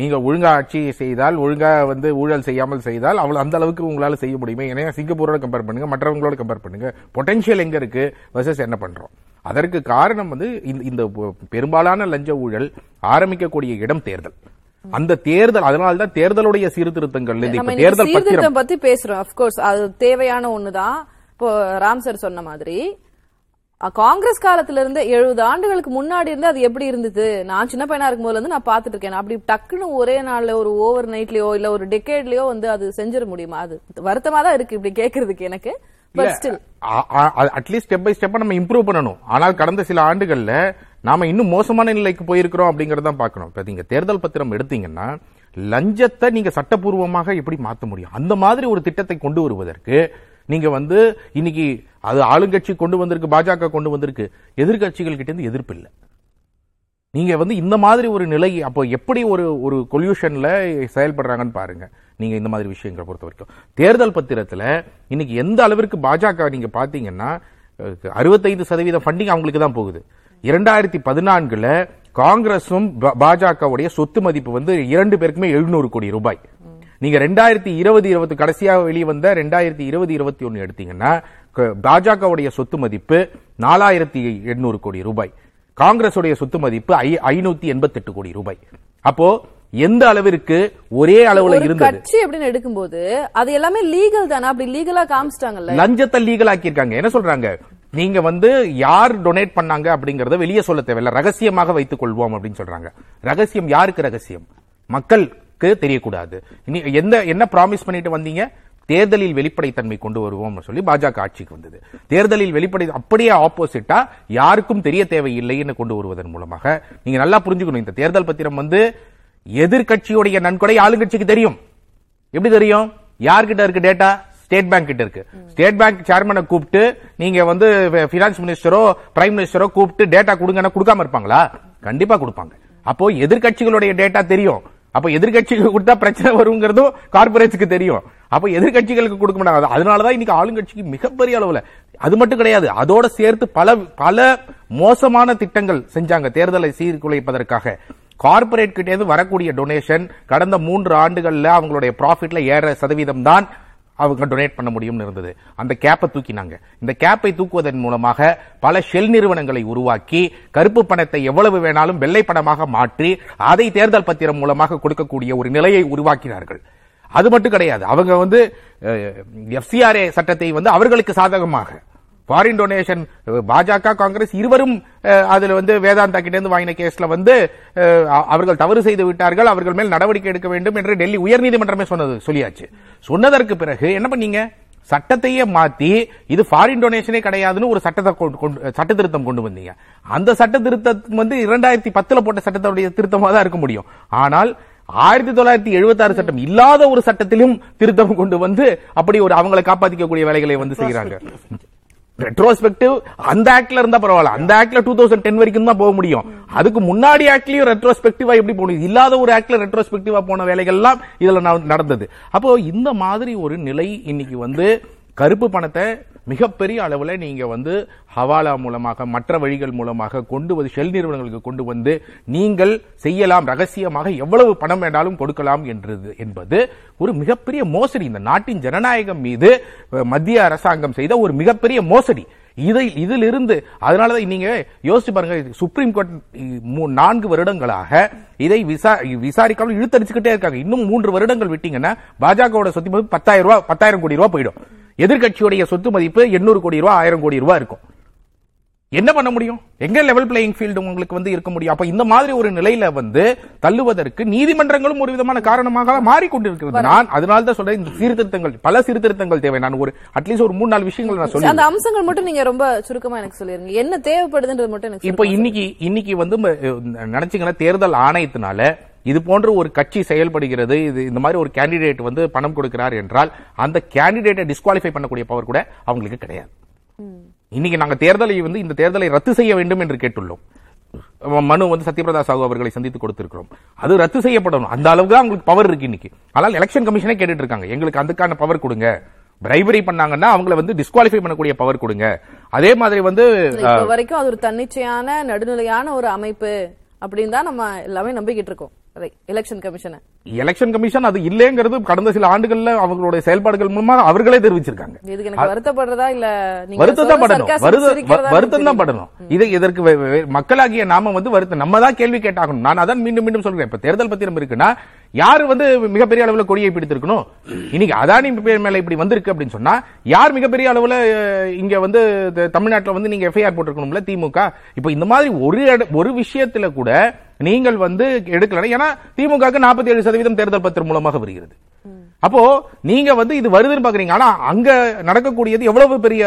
நீங்க ஒழுங்கா ஆட்சி செய்தால், ஒழுங்கா வந்து ஊழல் செய்யாமல் செய்தால் அவ்வளவு அந்த அளவுக்கு உங்களால செய்ய முடியுமே? ஏன்னா சிங்கப்பூரோட கம்பேர் பண்ணுங்க, மற்றவங்களோட கம்பேர் பண்ணுங்க, பொட்டன்ஷியல் எங்க இருக்கு வர்சஸ் என்ன பண்றோம். அதற்கு காரணம் வந்து இந்த பெரும்பாலான லஞ்ச ஊழல் ஆரம்பிக்கக்கூடிய இடம் தேர்தல். அந்த தேர்தல், அதனால்தான் தேர்தலுடைய சீர்திருத்தங்கள், தேர்தல் சீர்திருத்தம் பத்தி பேசுறோம். அப்கோர்ஸ் அது தேவையான ஒண்ணுதான். இப்போ ராம் சார் சொன்ன மாதிரி காங்கிரஸ் காலத்துல இருந்து எழுபது ஆண்டுகளுக்கு முன்னாடி இருந்து அது எப்படி இருந்தது, நான் சின்ன பையனா இருக்கும் போது வந்து நான் பாத்துட்டு இருக்கேன். அப்படி டக்குன்னு ஒரே நாள்ல, ஒரு ஓவர் நைட்லயோ இல்ல ஒரு டெக்கேட்லயோ வந்து அது செஞ்சிட முடியுமா? அது வருத்தமா தான் இருக்கு இப்படி கேக்குறதுக்கு எனக்கு. அட்லீஸ்ட் ஸ்டெப் பை ஸ்டெப்பா நம்ம இம்ப்ரூவ் பண்ணணும். ஆனால் கடந்த சில ஆண்டுகள்ல நாம இன்னும் மோசமான நிலைக்கு போயிருக்கிறோம் அப்படிங்கறத பாக்கணும். இப்ப நீங்க தேர்தல் பத்திரம் எடுத்தீங்கன்னா லஞ்சத்தை நீங்க சட்டப்பூர்வமாக எப்படி மாத்த முடியும்? அந்த மாதிரி ஒரு திட்டத்தை கொண்டு வருவதற்கு நீங்க வந்து இன்னைக்கு அது ஆளுங்கட்சி கொண்டு வந்திருக்கு, பாஜக கொண்டு வந்திருக்கு, எதிர்கட்சிகள் கிட்ட இருந்து எதிர்ப்பு இல்லை. நீங்க வந்து இந்த மாதிரி ஒரு நிலை அப்போ எப்படி ஒரு ஒரு கொல்யூஷன்ல செயல்படுறாங்கன்னு பாருங்க. நீங்க இந்த மாதிரி விஷயங்களை பொறுத்த வரைக்கும் தேர்தல் பத்திரத்துல இன்னைக்கு எந்த அளவிற்கு பாஜக நீங்க பாத்தீங்கன்னா அறுபத்தைந்து சதவீத ஃபண்டிங் அவங்களுக்கு தான் போகுது. இரண்டாயிரத்தி பதினான்குல காங்கிரஸும் பாஜகவுடைய சொத்து மதிப்பு வந்து இரண்டு பேருக்குமே எழுநூறு கோடி ரூபாய். நீங்க ரெண்டாயிரத்தி இருபது இருபத்தி கடைசியாக வெளிவந்த ரெண்டாயிரத்தி இருபது இருபத்தி ஒன்னு எடுத்தீங்கன்னா பாஜகவுடைய சொத்து மதிப்பு நாலாயிரத்தி எண்ணூறு கோடி ரூபாய், காங்கிரசுடைய சொத்து மதிப்பு ஐநூத்தி எண்பத்தி எட்டு கோடி ரூபாய். அப்போ எந்த அளவிற்கு ஒரே அளவுல இருந்தது கட்சி அப்படின்னு எடுக்கும்போது அது எல்லாமே லீகல் தானே? அப்படி லீகலா காமிச்சிட்டாங்கல்ல, லஞ்சத்தை லீகல் ஆக்கியிருக்காங்க. என்ன சொல்றாங்க? நீங்க வந்து யார் டொனேட் பண்ணாங்க அப்படிங்கறத வெளியே சொல்ல தேவையில்ல, ரகசியமாக வைத்துக் கொள்வோம் அப்படின்னு சொல்றாங்க. ரகசியம் யாருக்கு? ரகசியம் மக்களுக்கு தெரியக்கூடாது. எந்த என்ன ப்ராமிஸ் பண்ணிட்டு வந்தீங்க? தேர்தலில் வெளிப்படைத்தன்மை கொண்டு வருவோம் சொல்லி பாஜக ஆட்சிக்கு வந்தது. தேர்தலில் வெளிப்படை அப்படியே ஆப்போசிட்டா யாருக்கும் தெரிய தேவையில்லைன்னு கொண்டு வருவதன் மூலமாக நீங்க நல்லா புரிஞ்சுக்கணும். இந்த தேர்தல் பத்திரம் வந்து எதிர்கட்சியுடைய நன்கொடை ஆளுங்கட்சிக்கு தெரியும். எப்படி தெரியும்? யார்கிட்ட இருக்கு டேட்டா? ஸ்டேட் பேங்க் கிட்ட இருக்கு. ஸ்டேட் பேங்க் சேர்மனை கூப்பிட்டு நீங்க வந்து பினான்ஸ் மினிஸ்டரோ பிரைம் மினிஸ்டரோ கூப்பிட்டு டேட்டா கொடுங்கன்னா கொடுக்காம இருப்பாங்களா? கண்டிப்பா கொடுப்பாங்க. அப்போ எதிர்கட்சிகளுடைய டேட்டா தெரியும். அப்ப எதிர்கட்சிகளுக்கு கொடுத்தா பிரச்சனை வருங்கிறதும் கார்பரேட்ஸ்க்கு தெரியும். அப்ப எதிர்கட்சிகளுக்கு கொடுக்க மாட்டாங்க. அதனாலதான் இன்னைக்கு ஆளுங்கட்சிக்கு மிகப்பெரிய அளவுல, அது மட்டும் கிடையாது, அதோட சேர்த்து பல பல மோசமான திட்டங்கள் செஞ்சாங்க தேர்தலை சீர்குலைப்பதற்காக. கார்பரேட் கிட்டே இருந்து வரக்கூடிய டொனேஷன் கடந்த மூன்று ஆண்டுகள்ல அவங்களுடைய ப்ராஃபிட்ல ஏற சதவீதம் தான் அவங்க டொனேட் பண்ண முடியும் இருந்தது. அந்த கேப்பை தூக்கினாங்க. இந்த கேப்பை தூக்குவதன் மூலமாக பல ஷெல் நிறுவனங்களை உருவாக்கி கருப்பு பணத்தை எவ்வளவு வேணாலும் வெள்ளை பணமாக மாற்றி அதை தேர்தல் பத்திரம் மூலமாக கொடுக்கக்கூடிய ஒரு நிலையை உருவாக்கினார்கள். அது மட்டும் கிடையாது, அவங்க வந்து எஃப்சிஆர்ஏ சட்டத்தை வந்து அவர்களுக்கு சாதகமாக ஃபாரின் டொனேஷன், பாஜக காங்கிரஸ் இருவரும் அதுல வந்து வேதாந்தா கிட்ட இருந்து வாங்கின கேஸ்ல வந்து அவர்கள் தவறு செய்து விட்டார்கள், அவர்கள் மேல் நடவடிக்கை எடுக்க வேண்டும் என்று டெல்லி உயர்நீதிமன்றமே சொன்னது சொல்லியாச்சு. சொன்னதற்கு பிறகு என்ன பண்ணீங்க? சட்டத்தையே மாத்தி இது ஃபாரின் டொனேஷனே கிடையாதுன்னு ஒரு சட்டத்தை சட்ட திருத்தம் கொண்டு வந்தீங்க. அந்த சட்ட திருத்தம் வந்து இரண்டாயிரத்தி பத்துல போட்ட சட்டத்துடைய திருத்தமாக தான் இருக்க முடியும். ஆனால் ஆயிரத்தி தொள்ளாயிரத்தி எழுபத்தி ஆறு சட்டம் இல்லாத ஒரு சட்டத்திலும் திருத்தம் கொண்டு வந்து அப்படி ஒரு அவங்களை காப்பாற்றிக்கக்கூடிய வேலைகளை வந்து செய்யறாங்க. ரெட்ரோஸ்பெக்டிவ் அந்த ஆக்ட்ல இருந்தா பரவாயில்ல, அந்த ஆக்ட்ல டூ தௌசண்ட் டென் வரைக்கும் தான் போக முடியும். அதுக்கு முன்னாடி ஆக்ட்லயும் ரெட்ரோஸ்பெக்டிவா எப்படி போகணும்? இல்லாத ஒரு ஆக்ட்ல ரெட்ரோஸ்பெக்டிவா போன வேலைகள்லாம் இதுல நடந்தது. அப்போ இந்த மாதிரி ஒரு நிலை இன்னைக்கு வந்து கருப்பு பணத்தை மிகப்பெரிய அளவில் நீங்கள் வந்து ஹவாலா மூலமாக மற்ற வழிகள் மூலமாக கொண்டு வந்து ஷெல் நிறுவனங்களுக்கு கொண்டு வந்து நீங்கள் செய்யலாம், ரகசியமாக எவ்வளவு பணம் வேண்டாலும் கொடுக்கலாம் என்றது என்பது ஒரு மிகப்பெரிய மோசடி. இந்த நாட்டின் ஜனநாயகம் மீது மத்திய அரசாங்கம் செய்த ஒரு மிகப்பெரிய மோசடி இதை இதிலிருந்து. அதனாலதான் நீங்க யோசிச்சு பாருங்க, சுப்ரீம் கோர்ட் நான்கு வருடங்களாக இதை விசாரிக்காமல் இழுத்தடிச்சுக்கிட்டே இருக்காங்க. இன்னும் மூன்று வருடங்கள் விட்டீங்கன்னா பாஜகவோட சொத்து மதிப்பு பத்தாயிரம் ரூபாய் பத்தாயிரம் கோடி ரூபாய் போயிடும். எதிர்கட்சியுடைய சொத்து மதிப்பு எண்ணூறு கோடி ரூபாய் ஆயிரம் கோடி ரூபாய் இருக்கும். என்ன பண்ண முடியும்? எங்க லெவல் பிளேயிங் ஃபீல்டு உங்களுக்கு வந்து இருக்க முடியும்? அப்ப இந்த மாதிரி ஒரு நிலையில வந்து தள்ளுவதற்கு நீதிமன்றங்களும் ஒரு விதமான காரணமாக மாறிக்கொண்டிருக்கிறது. நான் அதனால்தான் சொல்றேன், இந்த சீர்திருத்தங்கள், பல சீர்திருத்தங்கள் தேவை. நான் ஒரு அட்லீஸ்ட் ஒரு மூணு நாலு விஷயங்கள் நான் சொல்றேன். அந்த அம்சங்கள் மட்டும் நீங்க ரொம்ப சுருக்கமா எனக்கு சொல்லிருங்க, என்ன தேவைப்படுதுன்றது மட்டும் எனக்கு. இப்ப இன்னைக்கு இன்னைக்கு வந்து நினைச்சீங்கன்னா தேர்தல் ஆணையத்தினால இது போன்ற ஒரு கட்சி செயல்படுகிறது, இது இந்த மாதிரி ஒரு கேண்டிடேட் வந்து பணம் கொடுக்கிறார் என்றால் அந்த கேண்டிடேட்டை டிஸ்குவாலிஃபை பண்ணக்கூடிய பவர் கூட அவங்களுக்கு கிடையாது. இன்னைக்கு நாங்க தேர்தலை வந்து இந்த தேர்தலை ரத்து செய்ய வேண்டும் என்று கேட்டுள்ளோம். மனு வந்து சத்யபிரதா சாஹூ அவர்களை சந்தித்து கொடுத்திருக்கிறோம். அது ரத்து செய்யப்படணும், அந்த அளவுக்கு தான் உங்களுக்கு பவர் இருக்கு இன்னைக்கு. ஆனால் எலெக்ஷன் கமிஷனே கேட்டுட்டு இருக்காங்க, எங்களுக்கு அதுக்கான பவர் கொடுங்க. பிரைபரி பண்ணாங்கன்னா அவங்களை வந்து டிஸ்குவாலிஃபை பண்ணக்கூடிய பவர் கொடுங்க. அதே மாதிரி வந்து வரைக்கும் அது ஒரு தன்னிச்சையான நடுநிலையான ஒரு அமைப்பு அப்படின்னு தான் நம்ம எல்லாமே நம்பிக்கிட்டு இருக்கோம். எலெக்ஷன் கமிஷன் எலெக்ஷன் கமிஷன் அது இல்லங்கிறது கடந்த சில ஆண்டுகள்ல அவங்களுடைய செயல்பாடுகள் மூலமா அவர்களே தெரிவிச்சிருக்காங்க. இதுக்கு எனக்கு வருத்தப்படுறதா இல்ல? வருத்தம் படணும், வருத்தம் தான் படணும். இதை இதற்கு மக்களாகிய நாம வந்து வருத்தம் நம்ம தான் கேள்வி கேட்டாகணும். நான் அதான் மீண்டும் மீண்டும் சொல்றேன். இப்ப தேர்தல் பத்திரம் இருக்குன்னா யாரு வந்து மிகப்பெரிய அளவுல கொடியை பிடித்திருக்கணும்? இன்னைக்கு அதானி பேர் மேல இப்படி வந்திருக்கு அப்படின்னு சொன்னா யார் மிகப்பெரிய அளவுல இங்க வந்து தமிழ்நாட்டில் வந்து நீங்க எஃப்ஐஆர் போட்டிருக்கணும்ல, திமுக. இப்ப இந்த மாதிரி ஒரு ஒரு விஷயத்துல கூட நீங்கள் வந்து எடுக்கலாம். ஏன்னா திமுகக்கு நாற்பத்தி ஏழு சதவீதம் தேர்தல் பத்திரம் மூலமாக வருகிறது. அப்போ நீங்க வந்து இது வருதுன்னு பாக்குறீங்க, ஆனா அங்க நடக்கக்கூடியது எவ்வளவு பெரிய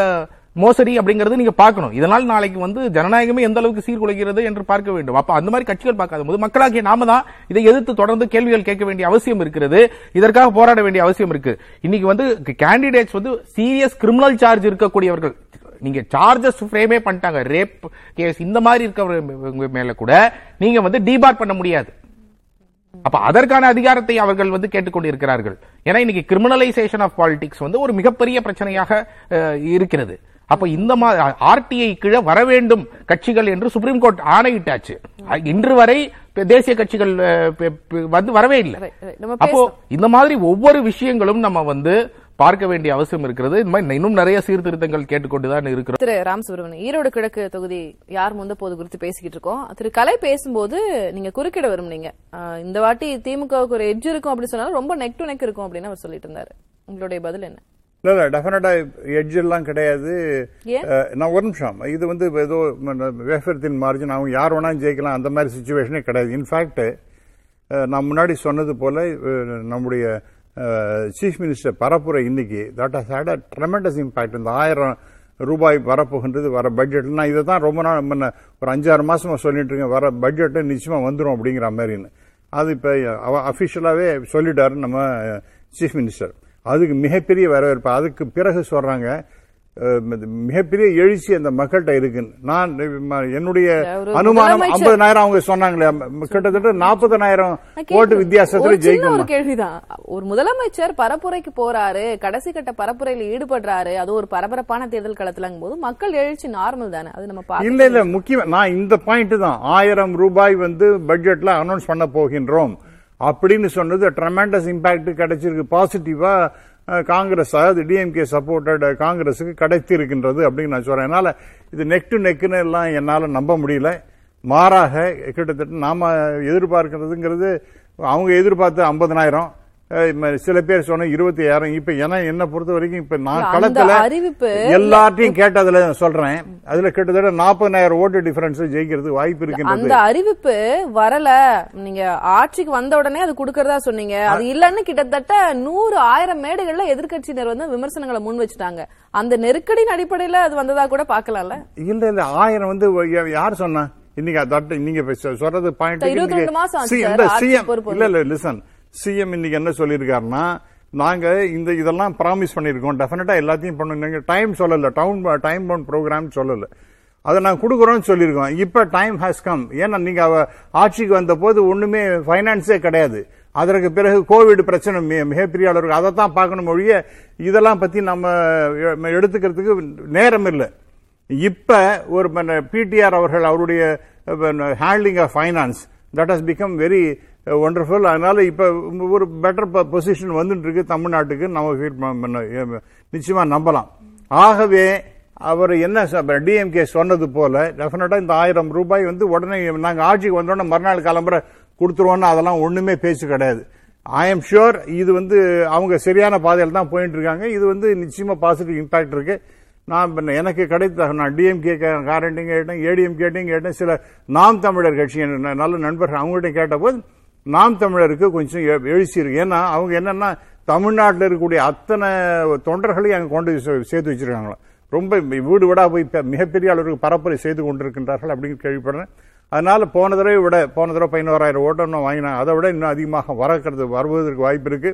மோசடி அப்படிங்கறது நீங்க பார்க்கணும். இதனால் நாளைக்கு வந்து ஜனநாயகமே எந்த அளவுக்கு சீர்குலைகிறது என்று பார்க்க வேண்டும். அப்ப அந்த மாதிரி கட்சிகள் பார்க்காத போது மக்களாகிய நாம தான் இதை எதிர்த்து தொடர்ந்து கேள்விகள் கேட்க வேண்டிய அவசியம் இருக்கிறது. இதற்காக போராட வேண்டிய அவசியம் இருக்கு. இன்னைக்கு வந்து கேண்டிடேட்ஸ் வந்து சீரியஸ் கிரிமினல் சார்ஜ் இருக்கக்கூடியவர்கள், நீங்க சார்ஜஸ் ஃப்ரேமே பண்ணிட்டாங்க, ரேப் கேஸ் இந்த மாதிரி இருக்கிற மேல கூட நீங்க வந்து டிபார் பண்ண முடியாது. அப்ப அதற்கான அதிகாரத்தை அவர்கள் வந்து கேட்டுக்கொண்டிருக்கிறார்கள். ஏன்னா இன்னைக்கு கிரிமினலைசேஷன் ஆஃப் பாலிடிக்ஸ் வந்து ஒரு மிகப்பெரிய பிரச்சனையாக இருக்கிறது. அப்ப இந்த மாதிரி ஆர்டிஐ கீழே வர வேண்டும் கட்சிகள் என்று சுப்ரீம் கோர்ட் ஆணையிட்டாச்சு. இன்று வரை தேசிய கட்சிகள் வந்து வரவே இல்லை. அப்போ இந்த மாதிரி ஒவ்வொரு விஷயங்களும் நம்ம வந்து பார்க்க வேண்டிய அவசியம் இருக்கிறது. இந்த மாதிரி இன்னும் நிறைய சீர்திருத்தங்கள் கேட்டுக்கொண்டுதான் இருக்கிறோம். திரு ராமசுப்ரமணியன், ஈரோடு கிழக்கு தொகுதி யார் முந்த போது குறித்து பேசிக்கிட்டு இருக்கோம். திரு கலை பேசும்போது நீங்க குறுக்கிட வரும், நீங்க இந்த வாட்டி திமுகவுக்கு ஒரு எட்ஜ் இருக்கும் அப்படின்னு சொன்னாலும் ரொம்ப நெக் டு நெக் இருக்கும் அப்படின்னு அவர் சொல்லிட்டு இருந்தாரு. உங்களுடைய பதில் என்ன? இல்ல இல்ல, டெஃபினட்டா எட்ஜ் எல்லாம் கிடையாது. நான் ஒரு நிமிஷம், இது வந்து ஏதோ வேஃபர்த்தின் மார்ஜின் அவங்க யார் வேணாலும் ஜெயிக்கலாம் அந்த மாதிரி சுச்சுவேஷனே கிடையாது. இன்ஃபேக்ட் நான் முன்னாடி சொன்னது போல நம்முடைய சீஃப் மினிஸ்டர் பரப்புரை இன்னைக்கு that has had a tremendous impact. இந்த ஆயிரம் ரூபாய் வரப்போகின்றது வர பட்ஜெட், நான் இதை தான் ரொம்ப நாள் முன்ன ஒரு அஞ்சாறு மாசமா சொல்லிட்டு இருக்கேன், வர பட்ஜெட்டு நிச்சயமா வந்துடும் அப்படிங்கிற மாதிரின்னு. அது இப்போ அஃபிஷியலாகவே சொல்லிட்டாரு நம்ம சீஃப் மினிஸ்டர். அதுக்கு மிகப்பெரிய வரவேற்பு. அதுக்கு பிறகு சொல்றாங்க மிகப்பெரிய எழுச்சி அந்த மக்கள்கிட்ட இருக்குன்னு. நான் என்னுடைய அனுமானம் ஐம்பதனாயிரம் அவங்க சொன்னாங்களே, கிட்டத்தட்ட நாற்பதனாயிரம் ஓட்டு வித்தியாசத்துல ஜெயிக்கும். ஒரு கேள்விதான், ஒரு முதலமைச்சர் பரப்புரைக்கு போறாரு, கடைசி கட்ட பரப்புரையில ஈடுபடுறாரு, அது ஒரு பரபரப்பான தேர்தல் களத்துலங்கும் போது மக்கள் எழுச்சி நார்மல் தானே? அது நம்ம இல்ல இல்ல முக்கியம். நான் இந்த பாயிண்ட் தான், ஆயிரம் ரூபாய் வந்து பட்ஜெட்ல அனௌன்ஸ் பண்ண போகின்றோம் அப்படின்னு சொன்னது ட்ரெமெண்டஸ் இம்பாக்ட் கிடைச்சிருக்கு. பாசிட்டிவா காங்கிரஸ், அதாவது டிஎம்கே சப்போர்ட்டட் காங்கிரஸுக்கு கிடைத்திருக்கின்றது அப்படின்னு நான் சொல்றேன். என்னால இது நெக் டு நெக்குன்னு எல்லாம் என்னால நம்ப முடியல. மாறாக கிட்டத்தட்ட நாம எதிர்பார்க்கிறதுங்கிறது அவங்க எதிர்பார்த்து ஐம்பதனாயிரம், சில பேர் சொன்ன இருபத்தி ஐயாயிரம். இப்ப ஏன்னா என்ன பொறுத்த வரைக்கும் இப்ப நான் களத்துல எல்லார்ட்டையும் கேட்டதுல சொல்றேன், அதுல கிட்டத்தட்ட நாற்பதாயிரம் ஓட்டு டிஃபரன்ஸ் ஜெயிக்கிறது வாய்ப்பு இருக்கு. அந்த அறிவிப்பு வரல, நீங்க ஆட்சிக்கு வந்த உடனே அது கொடுக்கறதா சொன்னீங்க, அது இல்லன்னு கிட்டத்தட்ட நூறு ஆயிரம் மேடைகள்ல எதிர்கட்சியினர் வந்து விமர்சனங்களை முன் வச்சுட்டாங்க. அந்த நெருக்கடியின் அடிப்படையில அது வந்ததா கூட பாக்கலாம்ல? இல்ல இல்ல, ஆயிரம் வந்து யார் சொன்னா இன்னைக்கு? நீங்க சொல்றது பாயிண்ட் இருபத்தி ரெண்டு மாசம். இல்ல இல்ல, லிசன், சிஎம் இன்னைக்கு என்ன சொல்லியிருக்காருன்னா, நாங்க இந்த இதெல்லாம் ப்ராமிஸ் பண்ணிருக்கோம், டெஃபினட்டா எல்லாத்தையும் பண்ணுங்க. டைம் சொல்லல, டவுன் டைம் பவுண்ட் ப்ரோக்ராம் சொல்லல, அதை நான் கொடுக்குறோம்னு சொல்லியிருக்கோம். இப்ப டைம் ஹாஸ் கம். ஏன்னா நீங்க ஆட்சிக்கு வந்த போது ஒண்ணுமே பைனான்ஸே கிடையாது, அதற்கு பிறகு கோவிட் பிரச்சனை மிகப்பெரிய அளவு இருக்கு. அதைத்தான் பார்க்கணும் ஒழிய இதெல்லாம் பற்றி நம்ம எடுத்துக்கிறதுக்கு நேரம் இல்லை. இப்போ ஒரு பிடிஆர் அவர்கள் அவருடைய handling of finance that has become very wonderful. அதனால் இப்போ ஒரு பெட்டர் பொசிஷன் வந்துட்டு இருக்கு தமிழ்நாட்டுக்கு, நம்ம நிச்சயமாக நம்பலாம். ஆகவே அவர் என்ன டிஎம்கே சொன்னது போல டெஃபினட்டாக இந்த ஆயிரம் ரூபாய் வந்து உடனே நாங்கள் ஆட்சிக்கு வந்தோடனே மறுநாள் கிளம்புற கொடுத்துருவோன்னு அதெல்லாம் ஒன்றுமே பேச்சு கிடையாது. ஐ எம் ஷுர் இது வந்து அவங்க சரியான பாதையில் தான் போயிட்டு இருக்காங்க. இது வந்து நிச்சயமாக பாசிட்டிவ் இம்பாக்ட் இருக்கு. நான் எனக்கு கிடைத்த நான் டிஎம்கே காரண்ட்டையும் கேட்டேன், ஏடிஎம்கேட்டையும் கேட்டேன், சில நாம் தமிழர் கட்சி நல்ல நண்பர்கள் அவங்கள்ட்ட கேட்டபோது நாம் தமிழருக்கு கொஞ்சம் எழுச்சி இருக்கு. ஏன்னா அவங்க என்னன்னா தமிழ்நாட்டில் இருக்கக்கூடிய அத்தனை தொண்டர்களையும் அங்கே கொண்டு சேர்த்து வச்சிருக்காங்களாம். ரொம்ப வீடு வீடாக போய் மிகப்பெரிய அளவுக்கு பரப்புரை செய்து கொண்டிருக்கின்றார்கள் அப்படின்னு கேள்விப்படுறேன். அதனால போன தடவை விட போன தடவை பதினோராயிரம் ஓட்டு இன்னும் வாங்கினாங்க, அதை விட இன்னும் அதிகமாக வரக்கிறது வருவதற்கு வாய்ப்பு இருக்கு.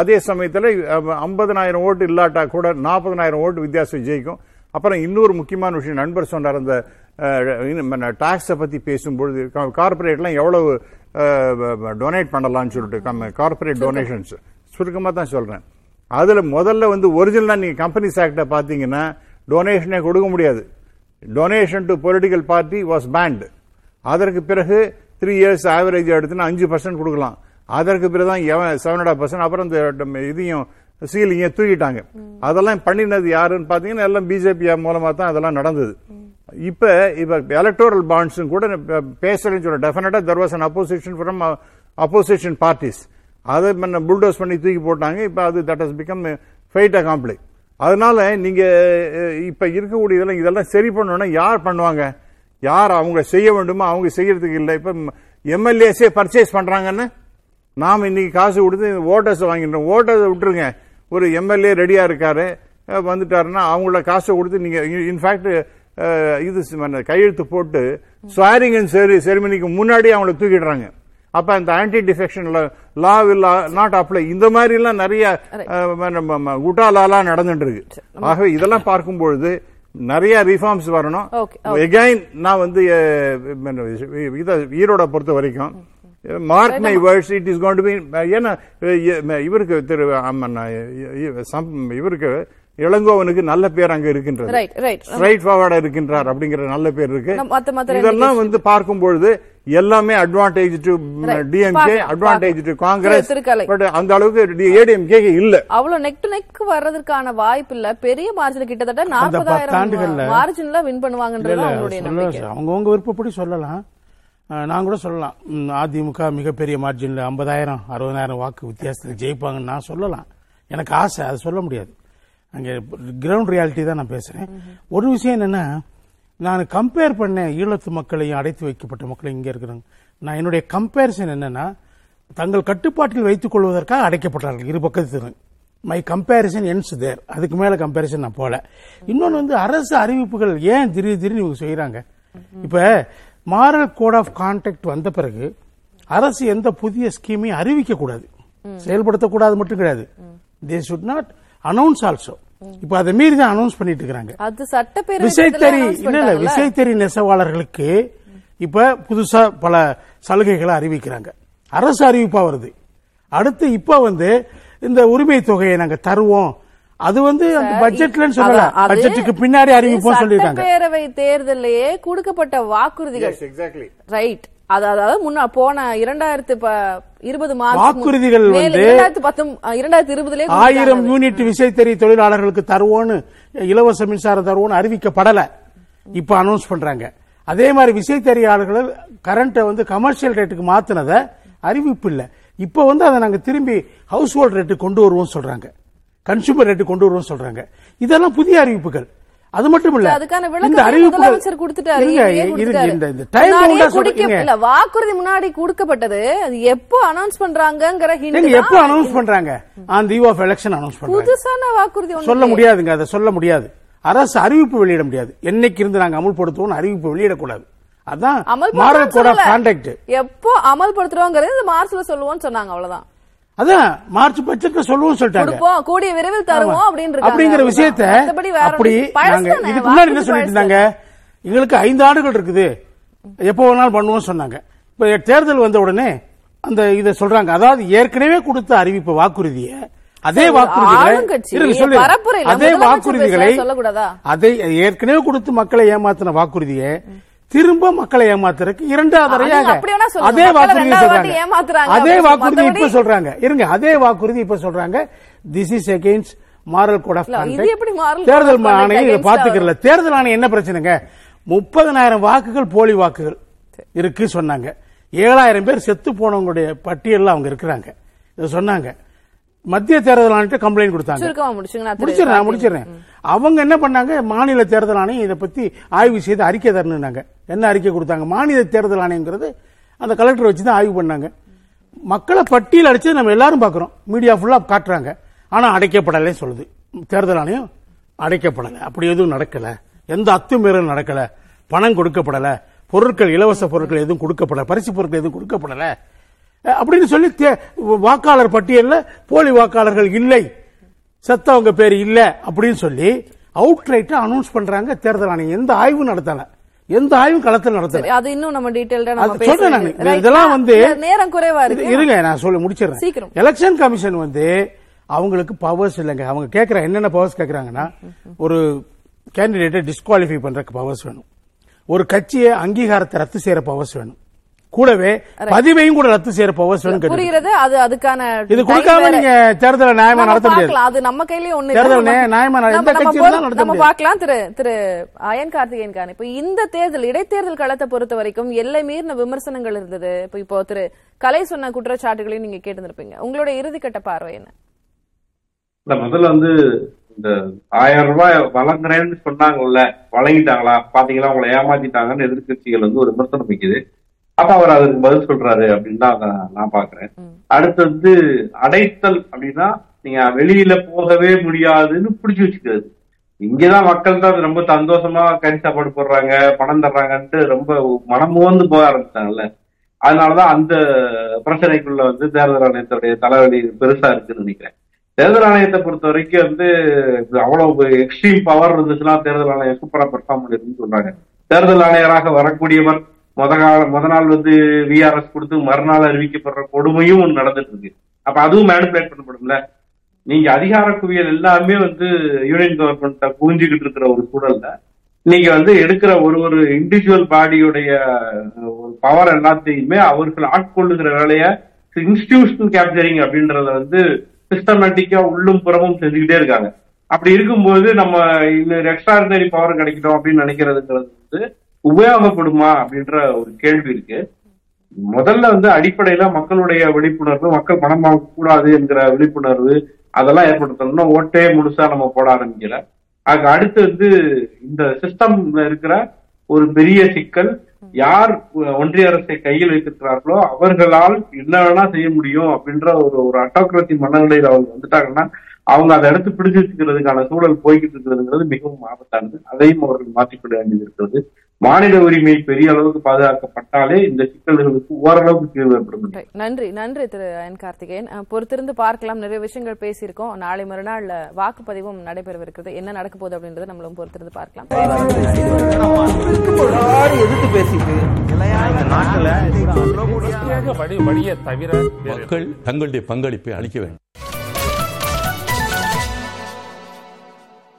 அதே சமயத்தில் ஐம்பதனாயிரம் ஓட்டு இல்லாட்டா கூட நாற்பதனாயிரம் ஓட்டு வித்தியாசம் ஜெயிக்கும். அப்புறம் இன்னொரு முக்கியமான விஷயம் நண்பர் சொன்னார், அந்த டாக்ஸை பற்றி பேசும்பொழுது கார்பரேட்லாம் எவ்வளவு டொனேட் பண்ணலாம்னு சொல்லிட்டு கார்பரேட் டொனேஷன்ஸ் சுருக்கமாக தான் சொல்கிறேன். அதில் முதல்ல வந்து ஒரிஜினலாக நீங்கள் கம்பெனிஸ் ஆக்டை பார்த்தீங்கன்னா டொனேஷனே கொடுக்க முடியாது. Donation to political party was banned. அதற்கு பிறகு த்ரீ இயர்ஸ் ஆவரேஜ் எடுத்துன்னா அஞ்சு பர்சன்ட் கொடுக்கலாம். அதற்கு பிறகு தான் செவன் அண்ட் ஹாஃப் பர்சன்ட் அப்புறம் இந்த இதையும் சீலிங்கையும் தூக்கிட்டாங்க. அதெல்லாம் பண்ணினது யாருன்னு பார்த்தீங்கன்னா எல்லாம் பிஜேபி மூலமாக தான் அதெல்லாம் நடந்தது. இப்போ இப்போ எலக்டோரல் பாண்ட்ஸும் கூட பேசலன்னு சொல்ல டெஃபினட்டாக there was an opposition from opposition parties. அதை புல்டோஸ் பண்ணி தூக்கி போட்டாங்க. இப்போ அது that has become fait accompli. அதனால நீங்க இப்ப இருக்கக்கூடிய இதெல்லாம் இதெல்லாம் சரி பண்ணணும்னா யார் பண்ணுவாங்க? யார் அவங்க செய்ய வேண்டுமோ அவங்க செய்யறதுக்கு இல்லை. இப்ப எம்எல்ஏஸே பர்ச்சேஸ் பண்றாங்கன்னு நாம் இன்னைக்கு காசு கொடுத்து ஓட்டர்ஸ் வாங்கிட்டோம். ஓட்டர்ஸை விட்டுருங்க, ஒரு எம்எல்ஏ ரெடியா இருக்காரு வந்துட்டாருன்னா அவங்கள காசை கொடுத்து நீங்க இன்ஃபேக்ட் இது கையெழுத்து போட்டு ஸ்வேரிங் அண்ட் செரிமனிக்கு முன்னாடி அவங்களை தூக்கிடுறாங்க. அப்ப அந்த anti defection law will not apply. இந்த மாதிரி எல்லாம் நிறைய குட்டாலாலாம் நடந்துட்டு இருக்கு. ஆகவே இதெல்லாம் பார்க்கும்பொழுது நிறைய ரிஃபார்ம்ஸ் வரணும். எகைன் நான் வந்து இதை ஈரோட பொறுத்த வரைக்கும் mark my words, it is going to be. ஏன்னா இவருக்கு திரு இவருக்கு இளங்கோவனுக்கு நல்ல பேர் அங்க இருக்கின்றது, ஸ்ட்ரைட் ஃபார்வர்டா இருக்கின்றார் அப்படிங்கிற நல்ல பேர் இருக்கு. இதெல்லாம் வந்து பார்க்கும்பொழுது எல்லாமே advantage to DMK, advantage to Congress. But அந்த அளவுக்கு ஏடிஎம்கே இல்ல, அவ்வளவு நெக் டு நெக் வர்றதுக்கான வாய்ப்பு இல்ல. பெரிய மார்ஜின் கிட்டத்தட்ட நாற்பதாயிரம் மார்ஜின்ல வின் பண்ணுவாங்கன்றது அவங்கவுங்க விருப்பப்படி சொல்லலாம். நான் கூட சொல்லலாம் அதிமுக மிகப்பெரிய மார்ஜின்ல ஐம்பதாயிரம் அறுபதாயிரம் வாக்கு வித்தியாசத்தில் ஜெயிப்பாங்கன்னு நான் சொல்லலாம். எனக்கு ஆசை, அது சொல்ல முடியாது. அங்கே கிரவுண்ட் ரியாலிட்டி தான் நான் பேசுறேன். ஒரு விஷயம் என்னன்னா, நான் கம்பேர் பண்ணேன் ஈழத்து மக்களையும் அடைத்து வைக்கப்பட்ட மக்களையும் இங்கே இருக்கிறாங்க. நான் என்னுடைய கம்பேரிசன் என்னன்னா, தங்கள் கட்டுப்பாட்டில் வைத்துக் கொள்வதற்காக அடைக்கப்பட்டார்கள் இரு பக்கத்திலும். My comparison ends there. அதுக்கு மேல கம்பேரிசன் நான் போல. இன்னொன்று வந்து அரசு அறிவிப்புகள் ஏன் திடீர் திடீர்னு இவங்க செய்யறாங்க? இப்ப மாரல் கோட் ஆஃப் கான்டாக்ட் வந்த பிறகு அரசு எந்த புதிய ஸ்கீமையும் அறிவிக்க கூடாது, செயல்படுத்தக்கூடாது மட்டும் கிடையாது, they should not announce also. இப்ப அதை மீறி தான் அனௌன்ஸ் பண்ணிட்டு இருக்காங்க. விசைத்தறி இல்ல இல்ல விசைத்தறி நெசவாளர்களுக்கு இப்ப புதுசா பல சலுகைகளை அறிவிக்கிறாங்க, அரசு அறிவிப்பா வருது. அடுத்து இப்ப வந்து இந்த உரிமை தொகையை நாங்க தருவோம், அது வந்து அந்த பட்ஜெட்லன்னு சொல்லல, பட்ஜெட்டுக்கு பின்னாடி அறிவிப்போம் சொல்லிருக்காங்க. பேரவை தேர்தலையே கொடுக்கப்பட்ட வாக்குறுதிகள் எக்ஸாக்ட்லி ரைட். அதாவது முன்னா போன இரண்டாயிரத்து இருபது வாக்குறுதிகள் வந்து ஆயிரம் யூனிட் விசைத்தறி தொழிலாளர்களுக்கு தருவோன்னு, இலவச மின்சாரம் தருவோன்னு அறிவிக்கப்படல, இப்ப அனௌன்ஸ் பண்றாங்க. அதே மாதிரி விசைத்தறியாளர்கள் கரண்ட்டை வந்து கமர்ஷியல் ரேட்டுக்கு மாத்தினத அறிவிப்பு இல்ல. இப்ப வந்து அதை நாங்க திரும்பி ஹவுஸ் ஹோல்ட் ரேட்டு கொண்டு வருவோம் சொல்றாங்க, கன்சூமர் ரேட்டு கொண்டு வருவோம் சொல்றாங்க. இதெல்லாம் புதிய அறிவிப்புகள். அது மட்டும் இல்ல, இந்த அறிவிப்பு கொடுத்துட்டாரு. இந்த வாக்குறுதி முன்னாடி கொடுக்கப்பட்டது எப்போ அனௌன்ஸ் பண்றாங்க? On the of election announce பண்றாங்க. புதுசான வாக்குறுதி சொல்ல முடியாதுங்க, அதை சொல்ல முடியாது. அரசு அறிவிப்பு வெளியிட முடியாது. என்னைக்கு இருந்து நாங்க அமல்படுத்துவோம் அறிவிப்பு வெளியிடக்கூடாது. அதான் மாரல் கோட் ஆஃப் கான்டாக்ட். எப்போ அமல்படுத்துறோங்கிறது மார்ச்ல சொல்லுவோம்னு சொன்னாங்க, அவ்வளவுதான். அதான் மார்ச் பட்ஜெட்ல சொல்லுவோம் சொல்லிட்டாங்க, கூடிய விரைவில் தருவோம் அப்படிங்கிற விஷயத்தை. அப்படி இதுக்கு முன்னாடி என்ன சொல்லிட்டு இருந்தாங்க, எங்களுக்கு ஐந்து ஆண்டுகள் இருக்குது எப்போ வேணாலும் பண்ணுவோம் சொன்னாங்க. இப்ப தேர்தல் வந்த உடனே அந்த இதை சொல்றாங்க. அதாவது ஏற்கனவே கொடுத்த அறிவிப்பு வாக்குறுதியை அதே வாக்குறுதிகளை அதே வாக்குறுதிகளை அதை ஏற்கனவே கொடுத்து மக்களை ஏமாத்தின வாக்குறுதியை திரும்ப மக்களை ஏமாத்துறதுக்கு இரண்டாவது அறையாக அதே வாக்குறுதியை சொல்றாங்க. அதே வாக்குறுதி இப்ப சொல்றாங்க இருங்க அதே வாக்குறுதி இப்ப சொல்றாங்க this is against moral code of conduct. தேர்தல் ஆணையம் பாத்துக்கல, தேர்தல் ஆணையம் என்ன பிரச்சனைங்க, முப்பதனாயிரம் வாக்குகள் போலி வாக்குகள் இருக்கு சொன்னாங்க, ஏழாயிரம் பேர் செத்து போனவங்களுடைய பட்டியலில் அவங்க இருக்கிறாங்க சொன்னாங்க, மத்திய தேர்தல் ஆணையத்தை கம்ப்ளைண்ட் கொடுத்தாங்க. அவங்க என்ன பண்ணாங்க, மாநில தேர்தல் ஆணையம் இதை பத்தி ஆய்வு செய்து அறிக்கை தரணுன்னாங்க. என்ன அறிக்கை கொடுத்தாங்க, மாநில தேர்தல் ஆணையங்கிறது அந்த கலெக்டர் வச்சுதான் ஆய்வு பண்ணாங்க. மக்களை பட்டியல் அடிச்சது நம்ம எல்லாரும் பாக்குறோம், மீடியா ஃபுல்லா காட்டுறாங்க, ஆனா அடைக்கப்படலைன்னு சொல்லுது தேர்தல் ஆணையம். அடைக்கப்படலை, அப்படி எதுவும் நடக்கல, எந்த அத்துமீறலும் நடக்கல, பணம் கொடுக்கப்படல, பொருட்கள் இலவச பொருட்கள் எதுவும் கொடுக்கப்படல, பரிசு பொருட்கள் எதுவும் கொடுக்கப்படல அப்படின்னு சொல்லி வாக்காளர் பட்டியலில் போலி வாக்காளர்கள் இல்லை, செத்தவங்க பேர் இல்லை அப்படின்னு சொல்லி அவுட்ரைட்டா அனௌன்ஸ் பண்றாங்க தேர்தல் ஆணையம். எந்த ஆய்வு நடத்தல, எந்த ஆய்வும் களத்தில் நடத்தல. அது இன்னும் நம்ம டீடைலா சொல்றேன். இதெல்லாம் வந்து நேரம் குறைவா இருக்கு, இருங்க நான் சொல்லி முடிச்சிடுறேன். எலெக்ஷன் கமிஷன் வந்து அவங்களுக்கு பவர்ஸ் இல்லைங்க. அவங்க கேட்கற என்னென்ன பவர்ஸ் கேட்கறாங்கன்னா, ஒரு கேண்டிடேட்டை டிஸ்குவாலிஃபை பண்றதுக்கு பவர்ஸ் வேணும், ஒரு கட்சியை அங்கீகாரத்தை ரத்து செய்யற பவர்ஸ் வேணும், கூடவே பதிவையும் கூட ரத்து செய்யற பவர்ஸ் வேணும். புரியுது. அது அதுக்கான இது கொடுக்காம நீங்க தேர்தலை நியாயமா நடத்த முடியாது. அது நம்ம கையிலேயே ஒண்ணு. தேர்தல் நியாயமா எந்த கட்சியும் நடத்த நம்ம பார்க்கலாம். திரு திரு அயன் கார்த்திகேயன் கான், இப்ப இந்த தேர்தல் இடைத்தேர்தல் களத்தை பொறுத்த வரைக்கும் எல்லை மீறின விமர்சனங்கள் இருந்தது. இப்போ இப்போ திரு கலை சொன்ன குற்றச்சாட்டுகளையும் நீங்க கேட்டிருந்திருப்பீங்க, உங்களோட இறுதிக்கட்ட பார்வை என்ன? முதல்ல வந்து இந்த ஆயிரம் ரூபாய் வழங்குறேன்னு சொன்னாங்கல்ல, வழங்கிட்டாங்களா பாத்தீங்களா, அவங்களை ஏமாத்திட்டாங்கன்னு எதிர்கட்சிகள் வந்து ஒரு விமர்சனம் வைக்குது. அப்ப அவர் அதுக்கு பதில் சொல்றாரு அப்படின்னு தான் நான் பாக்குறேன். அடுத்து வந்து அடைத்தல் அப்படின்னா நீங்க வெளியில போகவே முடியாதுன்னு புடிச்சு வச்சுக்கிறது. இங்கதான் மக்கள் தான் ரொம்ப சந்தோஷமா கறி சாப்பாடு போடுறாங்க, பணம் தர்றாங்கன்ட்டு ரொம்ப மனமுவந்து போக ஆரம்பிச்சாங்கல்ல, அதனாலதான் அந்த பிரச்சனைக்குள்ள வந்து தேர்தல் ஆணையத்துடைய தலைவலி பெருசா இருக்குன்னு நினைக்கிறேன். தேர்தல் ஆணையத்தை பொறுத்த வரைக்கும் வந்து அவ்வளவு எக்ஸ்ட்ரீம் பவர் இருந்துச்சுன்னா தேர்தல் ஆணையம் சூப்பரா பெர்ஃபார்ம் பண்ணிருக்குன்னு சொல்றாங்க. தேர்தல் ஆணையராக வரக்கூடியவர் முத கால முத நாள் வந்து விஆர்எஸ் கொடுத்து மறுநாள் அறிவிக்கப்படுற கொடுமையும் நடந்துட்டு இருக்கு. அப்ப அதுவும் மேனிபுலேட் பண்ணப்படும்ல. நீங்க அதிகார குவியல் எல்லாமே வந்து யூனியன் கவர்மெண்ட்டை புரிஞ்சுக்கிட்டு இருக்கிற ஒரு சூழல்ல நீங்க வந்து எடுக்கிற ஒரு ஒரு இண்டிவிஜுவல் பாடியுடைய ஒரு பவர் எல்லாத்தையுமே அவர்கள் ஆட்கொள்ளுகிற வேலையை இன்ஸ்டிடியூஷனல் கேப்சரிங் அப்படின்றத வந்து சிஸ்டமேட்டிக்கா உள்ளும் புறமும் செஞ்சுக்கிட்டே இருக்காங்க. அப்படி இருக்கும்போது நம்ம இன்னொரு எக்ஸ்ட்ராடினரி பவர் கிடைக்கணும் அப்படின்னு நினைக்கிறதுங்கிறது வந்து உபயோகப்படுமா அப்படின்ற ஒரு கேள்வி இருக்கு. முதல்ல வந்து அடிப்படையில மக்களுடைய விழிப்புணர்வு, மக்கள் பணம் வாங்க கூடாது என்கிற விழிப்புணர்வு அதெல்லாம் ஏற்படுத்தணும்னா ஓட்டே முழுசா நம்ம போட ஆரம்பிக்கல. அதுக்கு அடுத்து வந்து இந்த சிஸ்டம்ல இருக்கிற ஒரு பெரிய சிக்கல், யார் ஒன்றிய அரசை கையில் வைத்திருக்கிறார்களோ அவர்களால் என்ன வேணா செய்ய முடியும் அப்படின்ற ஒரு ஒரு அட்டோக்ரசி மனநிலையில் அவங்க வந்துட்டாங்கன்னா அவங்க அதை எடுத்து பிடிச்சு வச்சுக்கிறதுக்கான சூழல் போய்கிட்டு இருக்கிறதுங்கிறது மிகவும் ஆபத்தானது. அதையும் அவர்கள் மாற்றிக்கொள்ள வேண்டியது இருக்கிறது. மாநில உரிமை பெரிய அளவுக்கு பாதுகாக்கப்பட்டாலே இந்த சிக்கல்களுக்கு ஓரளவுக்கு தீர்வு ஏற்படும். நன்றி நன்றி திரு என் கார்த்திகேயன். பொறுத்திருந்து பார்க்கலாம். நிறைய விஷயங்கள் பேசியிருக்கோம். நாளை மறுநாள் வாக்குப்பதிவும் நடைபெறவிருக்கிறது. என்ன நடக்க போகுது அப்படின்றத நம்மளும் பொறுத்திருந்து பார்க்கலாம். மக்கள் தங்களுடைய பங்களிப்பை அளிக்க வேண்டும்.